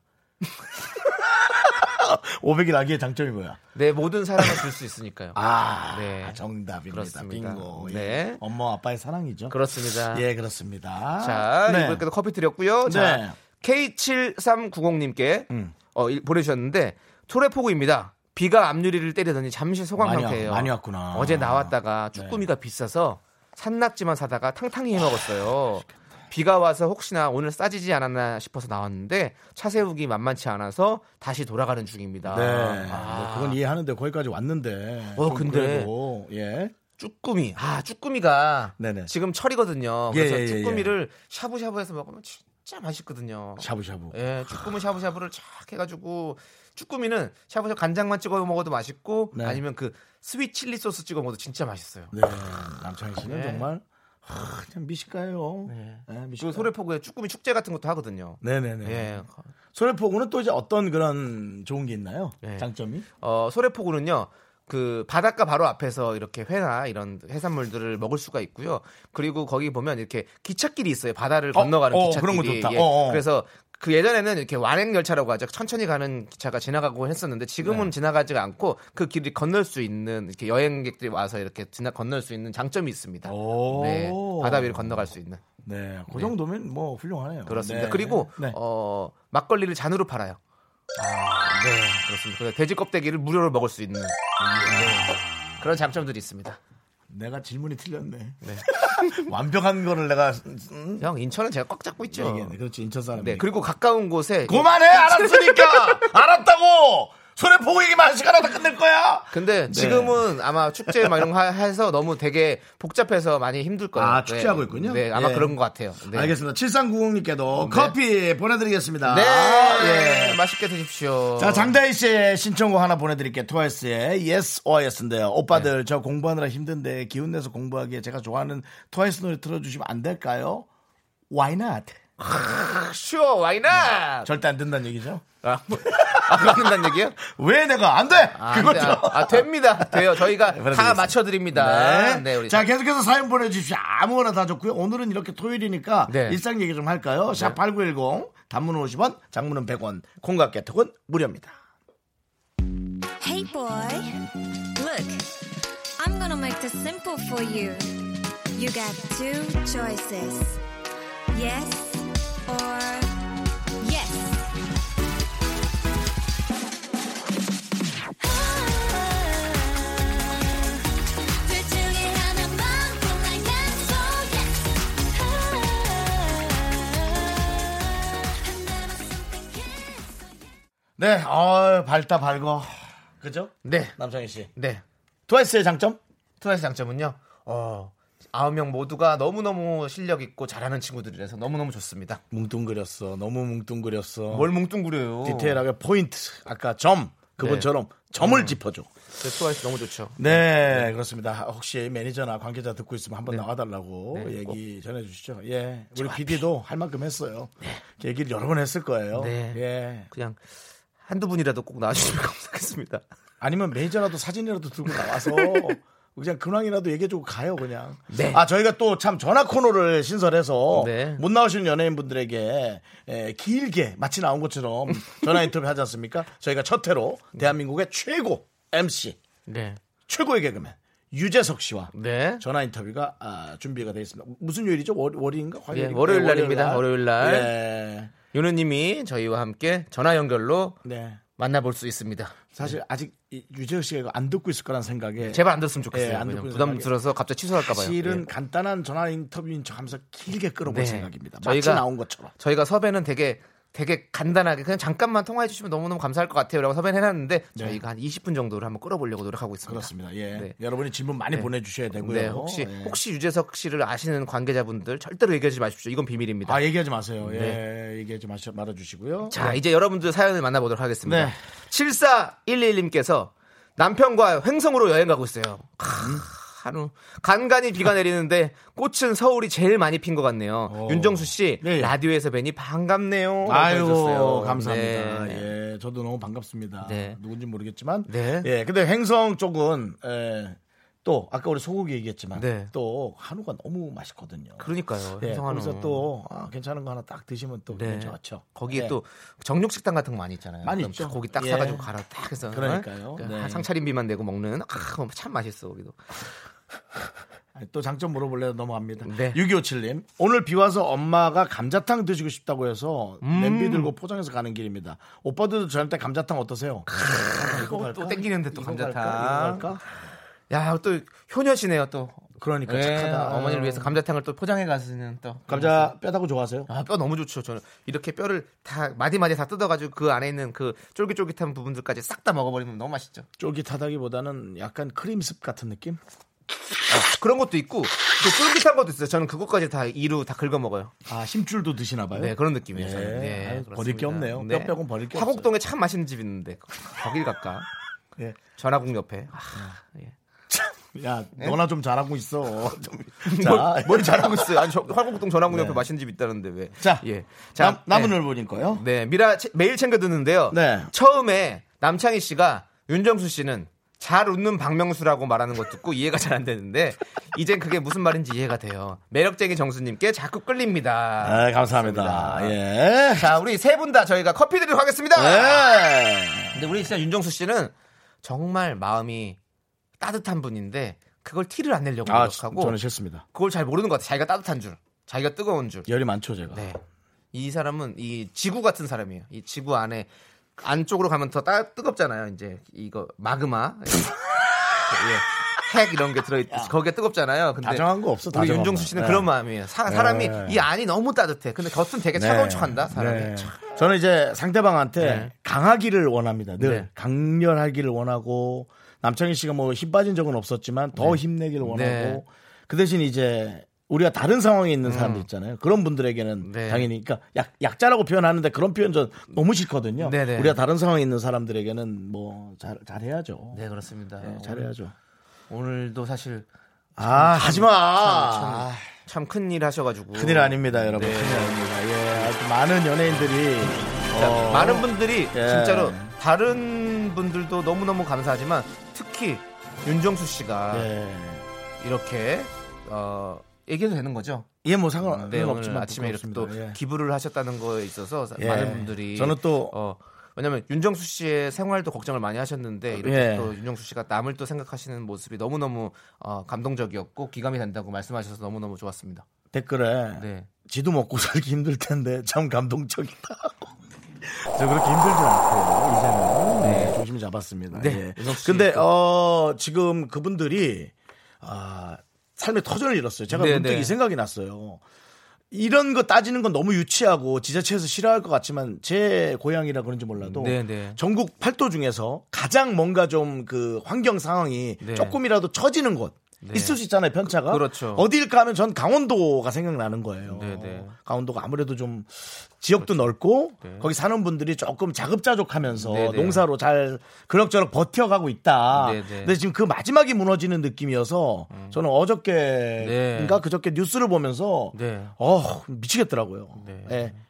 500일 아기의 장점이 뭐야? 네, 모든 사랑을 줄 수 있으니까요. 아, 네. 정답입니다. 그렇습니다. 빙고. 네. 예. 엄마 아빠의 사랑이죠. 그렇습니다. 예, 그렇습니다. 자, 네. 이분께도 커피 드렸고요. 네. 자, K7390님께 보내주셨는데 토레포구입니다. 비가 앞유리를 때리더니 잠시 소강 상태예요. 많이 왔구나. 어제 나왔다가 쭈꾸미가 비싸서 산낙지만 사다가 탕탕히 해먹었어요. 비가 와서 혹시나 오늘 싸지지 않았나 싶어서 나왔는데 차 세우기 만만치 않아서 다시 돌아가는 중입니다. 네, 아. 그건 이해하는데 거기까지 왔는데. 근데 예. 쭈꾸미. 쭈꾸미가 네네. 지금 철이거든요. 그래서 쭈꾸미를 샤브샤브해서 먹으면 진짜 맛있거든요. 샤브샤브. 예, 쭈꾸미 샤브샤브를 착 해가지고 쭈꾸미는 샤브샤브 간장만 찍어 먹어도 맛있고 아니면 그 스윗 칠리 소스 찍어 먹어도 진짜 맛있어요. 네, 남창희 씨는 정말. 참 미식가예요. 미식가. 소래포구에 쭈꾸미 축제 같은 것도 하거든요. 네네네. 예. 소래포구는 또 이제 어떤 그런 좋은 게 있나요? 장점이? 소래포구는요, 그 바닷가 바로 앞에서 이렇게 회나 이런 해산물들을 먹을 수가 있고요. 그리고 거기 보면 이렇게 기찻길이 있어요. 바다를 건너가는 기찻길이. 그런 거 좋다. 예. 그래서 그 예전에는 이렇게 완행 열차라고 하죠. 천천히 가는 기차가 지나가고 했었는데 지금은 지나가지가 않고 그 길이 건널 수 있는 이렇게 여행객들이 와서 이렇게 건널 수 있는 장점이 있습니다. 네, 바다 위를 건너갈 수 있는. 네, 그 정도면 뭐 훌륭하네요. 그렇습니다. 네. 그리고 막걸리를 잔으로 팔아요. 아, 네, 그렇습니다. 그래서 돼지 껍데기를 무료로 먹을 수 있는 그런 장점들이 있습니다. 내가 질문이 틀렸네. 네. 완벽한 거를 내가 형 인천은 제가 꽉 잡고 있죠. 네, 그렇죠. 인천 사람. 네. 그리고 가까운 곳에 그만해. 알았으니까. 알았다고. 손에 보고 얘기만 한 시간 하다 끝낼 거야. 근데 지금은 아마 축제 막 이런 거 해서 너무 되게 복잡해서 많이 힘들 거예요. 아, 축제하고 있군요. 네, 아마 그런 것 같아요. 네. 알겠습니다. 7390님께도 커피 보내드리겠습니다. 네. 맛있게 드십시오. 자, 장다희 씨의 신청곡 하나 보내드릴게요. 트와이스의 Yes or Yes인데요. 오빠들 저 공부하느라 힘든데 기운 내서 공부하기에 제가 좋아하는 트와이스 노래 틀어주시면 안 될까요? Why not? Sure, why not? 절대 안 된다는 얘기죠. 안 된다는 얘기요? 왜 내가 안 돼? 그것도 됩니다. 돼요. 저희가 다 맞춰드립니다. 네. 우리 자 계속해서 사연 보내주십시오. 아무거나 다 좋고요. 오늘은 이렇게 토요일이니까 일상 얘기 좀 할까요? 샵 8910 단문은 50원, 장문은 100원, 콩과 깨톡은 무료입니다. Hey boy, look, I'm gonna make this simple for you. You got two choices. Yes. or yes 둘 중에 하나만 골라 난 so yes 하나만 선택했어 네, 밝다 밝어 그죠? 네 남창희 씨 네 트와이스의 장점? 트와이스 장점은요 9명 모두가 너무너무 실력 있고 잘하는 친구들이라서 너무너무 좋습니다. 뭉뚱그렸어. 너무 뭉뚱그렸어. 뭘 뭉뚱그려요? 디테일하게 포인트. 아까 점. 그분처럼 점을 짚어줘. 트와이스 너무 좋죠. 네, 그렇습니다. 혹시 매니저나 관계자 듣고 있으면 한번 나와달라고 얘기 전해주시죠. 예, 우리 PD도 할 만큼 했어요. 얘기를 여러 번 했을 거예요. 네, 예. 그냥 한두 분이라도 꼭 나와주시면 감사하겠습니다. 아니면 매니저라도 사진이라도 들고 나와서 그냥 근황이라도 얘기해주고 가요 그냥. 네. 아 저희가 또 참 전화 코너를 신설해서 못 나오시는 연예인분들에게 길게 마치 나온 것처럼 전화 인터뷰 하지 않습니까? 저희가 첫 회로 대한민국의 최고 MC 최고의 개그맨 유재석 씨와 전화 인터뷰가 준비가 되어 있습니다. 무슨 요일이죠? 월요일인가? 화요일인가? 월요일 날입니다. 월요일 날. 윤우님이 저희와 함께 전화 연결로 네. 만나볼 수 있습니다. 사실 네. 아직 유재석 씨가 이거 안 듣고 있을 거란 생각에 제발 안 들었으면 좋겠어요. 예, 안 부담스러워서 갑자기 취소할까 봐요. 사실은 예. 간단한 전화 인터뷰인 척하면서 길게 끌어볼 네. 생각입니다. 마치 나온 것처럼. 저희가 섭외는 되게 간단하게 그냥 잠깐만 통화해 주시면 너무너무 감사할 것 같아요 라고 섭외는 해놨는데 저희가 네. 한 20분 정도를 한번 끌어보려고 노력하고 있습니다. 그렇습니다. 예. 네. 여러분이 질문 많이 네. 보내주셔야 되고요. 네. 혹시 유재석 씨를 아시는 관계자분들 절대로 얘기하지 마십시오. 이건 비밀입니다. 아 얘기하지 마세요. 네. 예. 얘기하지 말아주시고요. 자 네. 이제 여러분들 사연을 만나보도록 하겠습니다. 네. 7411님께서 남편과 횡성으로 여행 가고 있어요. 한우 간간히 비가 내리는데 꽃은 서울이 제일 많이 핀 것 같네요. 오. 윤정수 씨 네. 라디오에서 뵈니 반갑네요. 아유 감사합니다. 네. 예, 저도 너무 반갑습니다. 네. 누군지 모르겠지만 네. 예, 근데 행성 쪽은 예, 또 아까 우리 소고기 얘기했지만 네. 또 한우가 너무 맛있거든요. 그러니까요. 예, 행성 한우. 그래서 또 괜찮은 거 하나 딱 드시면 또 네. 좋죠. 거기에 네. 또 정육 식당 같은 거 많이 있잖아요. 많이 있죠. 고기 딱 사가지고 갈아 딱 해서 그러니까요. 네. 상차림비만 내고 먹는 참 맛있어 거기도. 또 장점 물어볼래요? 넘어갑니다. 네. 6257님 오늘 비와서 엄마가 감자탕 드시고 싶다고 해서 냄비 들고 포장해서 가는 길입니다. 오빠들도 저한테 감자탕 어떠세요? 이거 또 땡기는데 또 감자탕. 야, 또 효녀시네요 또. 그러니까 네, 착하다. 어머니를 위해서 감자탕을 또 포장해 가시는 또 감자 뼈다구 좋아하세요? 아, 뼈 너무 좋죠. 저는 이렇게 뼈를 다 마디마디 다 뜯어가지고 그 안에 있는 그 쫄깃쫄깃한 부분들까지 싹 다 먹어버리면 너무 맛있죠. 쫄깃하다기보다는 약간 크림습 같은 느낌? 그런 것도 있고 또 쫄깃한 것도 있어요. 저는 그것까지 다 이루 다 긁어 먹어요. 아 심줄도 드시나 봐요. 네 그런 느낌이에요. 네, 네, 버릴 게 없네요. 네. 뼈 빼곤 버릴 게. 화곡동에 없어요. 참 맛있는 집 있는데 거길 갈까? 네. 전화국 옆에. 야 네? 너나 좀 잘하고 있어. 뭘 잘하고 있어요? 아니 화곡동 전화국 옆에 네. 맛있는 집 있다는데 왜? 자, 예. 자 남은 얼굴인가요? 네. 네 미라 매일 챙겨 듣는데요. 네. 처음에 남창희 씨가 윤정수 씨는 잘 웃는 박명수라고 말하는 것 듣고 이해가 잘 안 되는데 이젠 그게 무슨 말인지 이해가 돼요. 매력쟁이 정수님께 자꾸 끌립니다. 네, 감사합니다. 예. 자, 우리 세 분 다 저희가 커피 드리도록 하겠습니다. 예. 근데 우리 진짜 윤정수 씨는 정말 마음이 따뜻한 분인데 그걸 티를 안 내려고 노력하고 저는 싫습니다. 그걸 잘 모르는 것 같아요. 자기가 따뜻한 줄, 자기가 뜨거운 줄. 열이 많죠, 제가. 네. 이 사람은 이 지구 같은 사람이에요. 이 지구 안에 안쪽으로 가면 더 뜨겁잖아요. 이제 이거 마그마, 예. 핵 이런 게 들어있. 거기에 뜨겁잖아요. 근데 다정한 거 없어. 우리 윤종수 씨는 네. 그런 마음이에요. 사람이 네. 이 안이 너무 따뜻해. 근데 겉은 되게 차가운 척한다. 사람이. 네. 저는 이제 상대방한테 강하기를 원합니다. 늘 강렬하기를 원하고 남창희 씨가 뭐 힘 빠진 적은 없었지만 더 힘내기를 원하고 그 대신 이제. 우리가 다른 상황에 있는 사람들 있잖아요. 그런 분들에게는 당연히 그러니까 약자라고 표현하는데 그런 표현 전 너무 싫거든요. 네네. 우리가 다른 상황에 있는 사람들에게는 뭐 잘해야죠. 네 그렇습니다. 네, 잘해야죠. 오늘도 사실 하지마. 참 큰일 하셔가지고 큰일 아닙니다, 여러분. 네. 큰일 아닙니다. 예, 아주 많은 연예인들이 많은 분들이 진짜로 다른 분들도 너무너무 감사하지만 특히 윤정수 씨가 이렇게 얘기해도 되는 거죠? 예, 뭐 상관없지만 오늘 아침에 이렇게 또 기부를 하셨다는 거에 있어서 많은 분들이 저는 또 왜냐하면 윤정수 씨의 생활도 걱정을 많이 하셨는데 이렇게 또 윤정수 씨가 남을 또 생각하시는 모습이 너무너무 감동적이었고 기감이 된다고 말씀하셔서 너무너무 좋았습니다. 댓글에 지도 먹고 살기 힘들 텐데 참 감동적이다. 저 그렇게 힘들지 않고요. 이제는 조심히 잡았습니다. 네. 예. 근데 지금 그분들이 삶의 터전을 잃었어요. 제가 문득 이 생각이 났어요. 이런 거 따지는 건 너무 유치하고 지자체에서 싫어할 것 같지만 제 고향이라 그런지 몰라도 전국 8도 중에서 가장 뭔가 좀 그 환경 상황이 조금이라도 처지는 곳 있을 수 있잖아요. 편차가. 그렇죠. 어디일까 하면 전 강원도가 생각나는 거예요. 강원도가 아무래도 좀 지역도 넓고 거기 사는 분들이 조금 자급자족하면서 농사로 잘 그럭저럭 버텨가고 있다. 근데 지금 그 마지막이 무너지는 느낌이어서 저는 어저께인가 그저께 뉴스를 보면서 미치겠더라고요.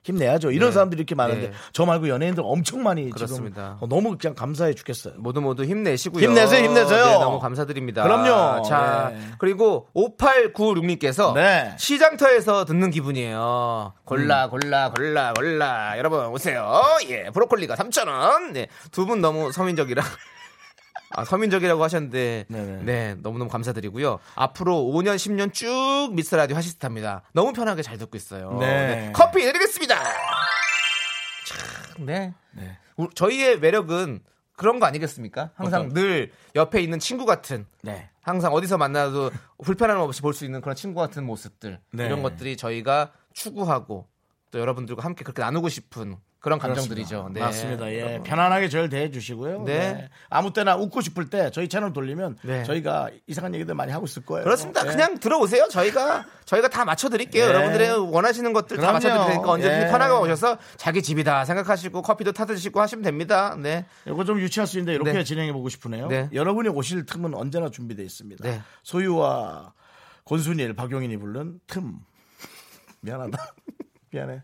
힘내야죠. 이런 사람들이 이렇게 많은데 저 말고 연예인들 엄청 많이 그렇습니다. 지금 너무 그냥 감사해 죽겠어요. 모두 힘내시고요. 힘내세요. 네, 너무 감사드립니다. 그럼요. 자 그리고 5896님께서 시장터에서 듣는 기분이에요. 골라 여러분 오세요. 예, 브로콜리가 3,000원. 네, 두 분 너무 서민적이라 서민적이라고 하셨는데 네 너무너무 감사드리고요. 앞으로 5년 10년 쭉 미스터라디오 하실 듯합니다. 너무 편하게 잘 듣고 있어요. 네. 커피 드리겠습니다. 네. 네. 저희의 매력은 그런 거 아니겠습니까? 항상 어떤? 늘 옆에 있는 친구 같은, 네. 항상 어디서 만나도 불편함 없이 볼 수 있는 그런 친구 같은 모습들, 네. 이런 것들이 저희가 추구하고 또 여러분들과 함께 그렇게 나누고 싶은 그런 감정들이죠. 네. 맞습니다. 예. 편안하게 저를 대해주시고요. 네. 네. 아무 때나 웃고 싶을 때 저희 채널 돌리면, 네. 저희가 이상한 얘기들 많이 하고 있을 거예요. 그렇습니다. 네. 그냥 들어오세요. 저희가 다 맞춰드릴게요. 네. 여러분들의 원하시는 것들 그럼요. 다 맞춰드리니까 언제든지, 예. 편하게 오셔서 자기 집이다 생각하시고 커피도 타드시고 하시면 됩니다. 네. 이거 좀 유치할 수 있는데 이렇게, 네. 진행해보고 싶으네요. 네. 여러분이 오실 틈은 언제나 준비되어 있습니다. 네. 소유와 권순일, 박용인이 부른 틈. 미안하다. 미안해.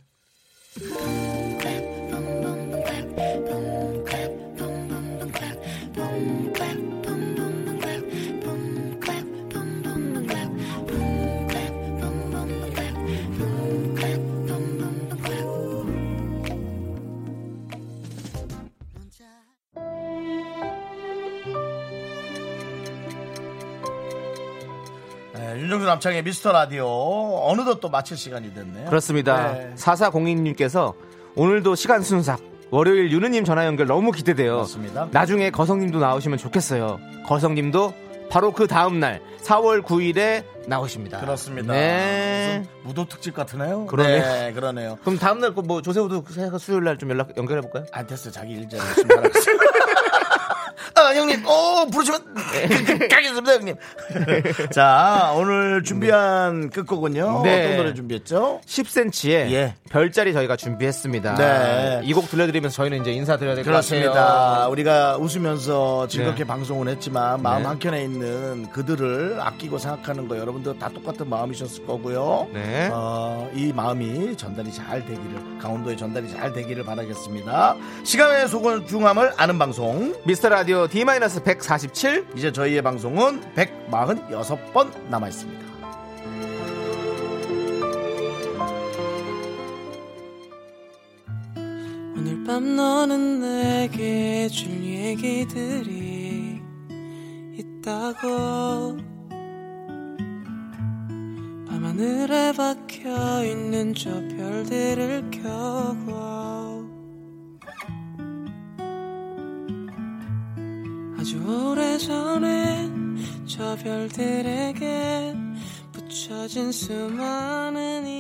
윤정수 남창의 미스터라디오 어느덧 또 마칠 시간이 됐네요. 그렇습니다. 네. 4402님께서 오늘도 시간 순삭 월요일 윤우님 전화 연결 너무 기대돼요. 맞습니다. 나중에 거성님도 나오시면 좋겠어요. 거성님도 바로 그 다음날 4월 9일에 나오십니다. 그렇습니다. 네. 무도 특집 같으네요. 그러네요. 네, 그러네요. 그럼 다음날 뭐 조세호도 수요일날 좀 연락 연결해볼까요? 안 됐어요. 자기 일자리 열심히 하라고. 아, 형님, 부르시면 가겠습니다, 형님. 자, 오늘 준비한 끝곡은요. 네. 어떤 노래 준비했죠? 10cm의 예. 별자리 저희가 준비했습니다. 네. 이 곡 들려드리면서 저희는 이제 인사드려야 될 것 같아요. 그렇습니다. 우리가 웃으면서 즐겁게, 네. 방송은 했지만 마음, 네. 한켠에 있는 그들을 아끼고 생각하는 거 여러분들 다 똑같은 마음이셨을 거고요. 네. 이 마음이 전달이 잘 되기를, 강원도에 전달이 잘 되기를 바라겠습니다. 시간의 소중함을 아는 방송. 미스터 라디오 D-147. 이제 저희의 방송은 146번 남아있습니다. 오늘 밤 너는 내게 해줄 얘기들이 있다고. 밤하늘에 박혀있는 저 별들을 켜고 아주 오래전에 저 별들에게 붙여진 수많은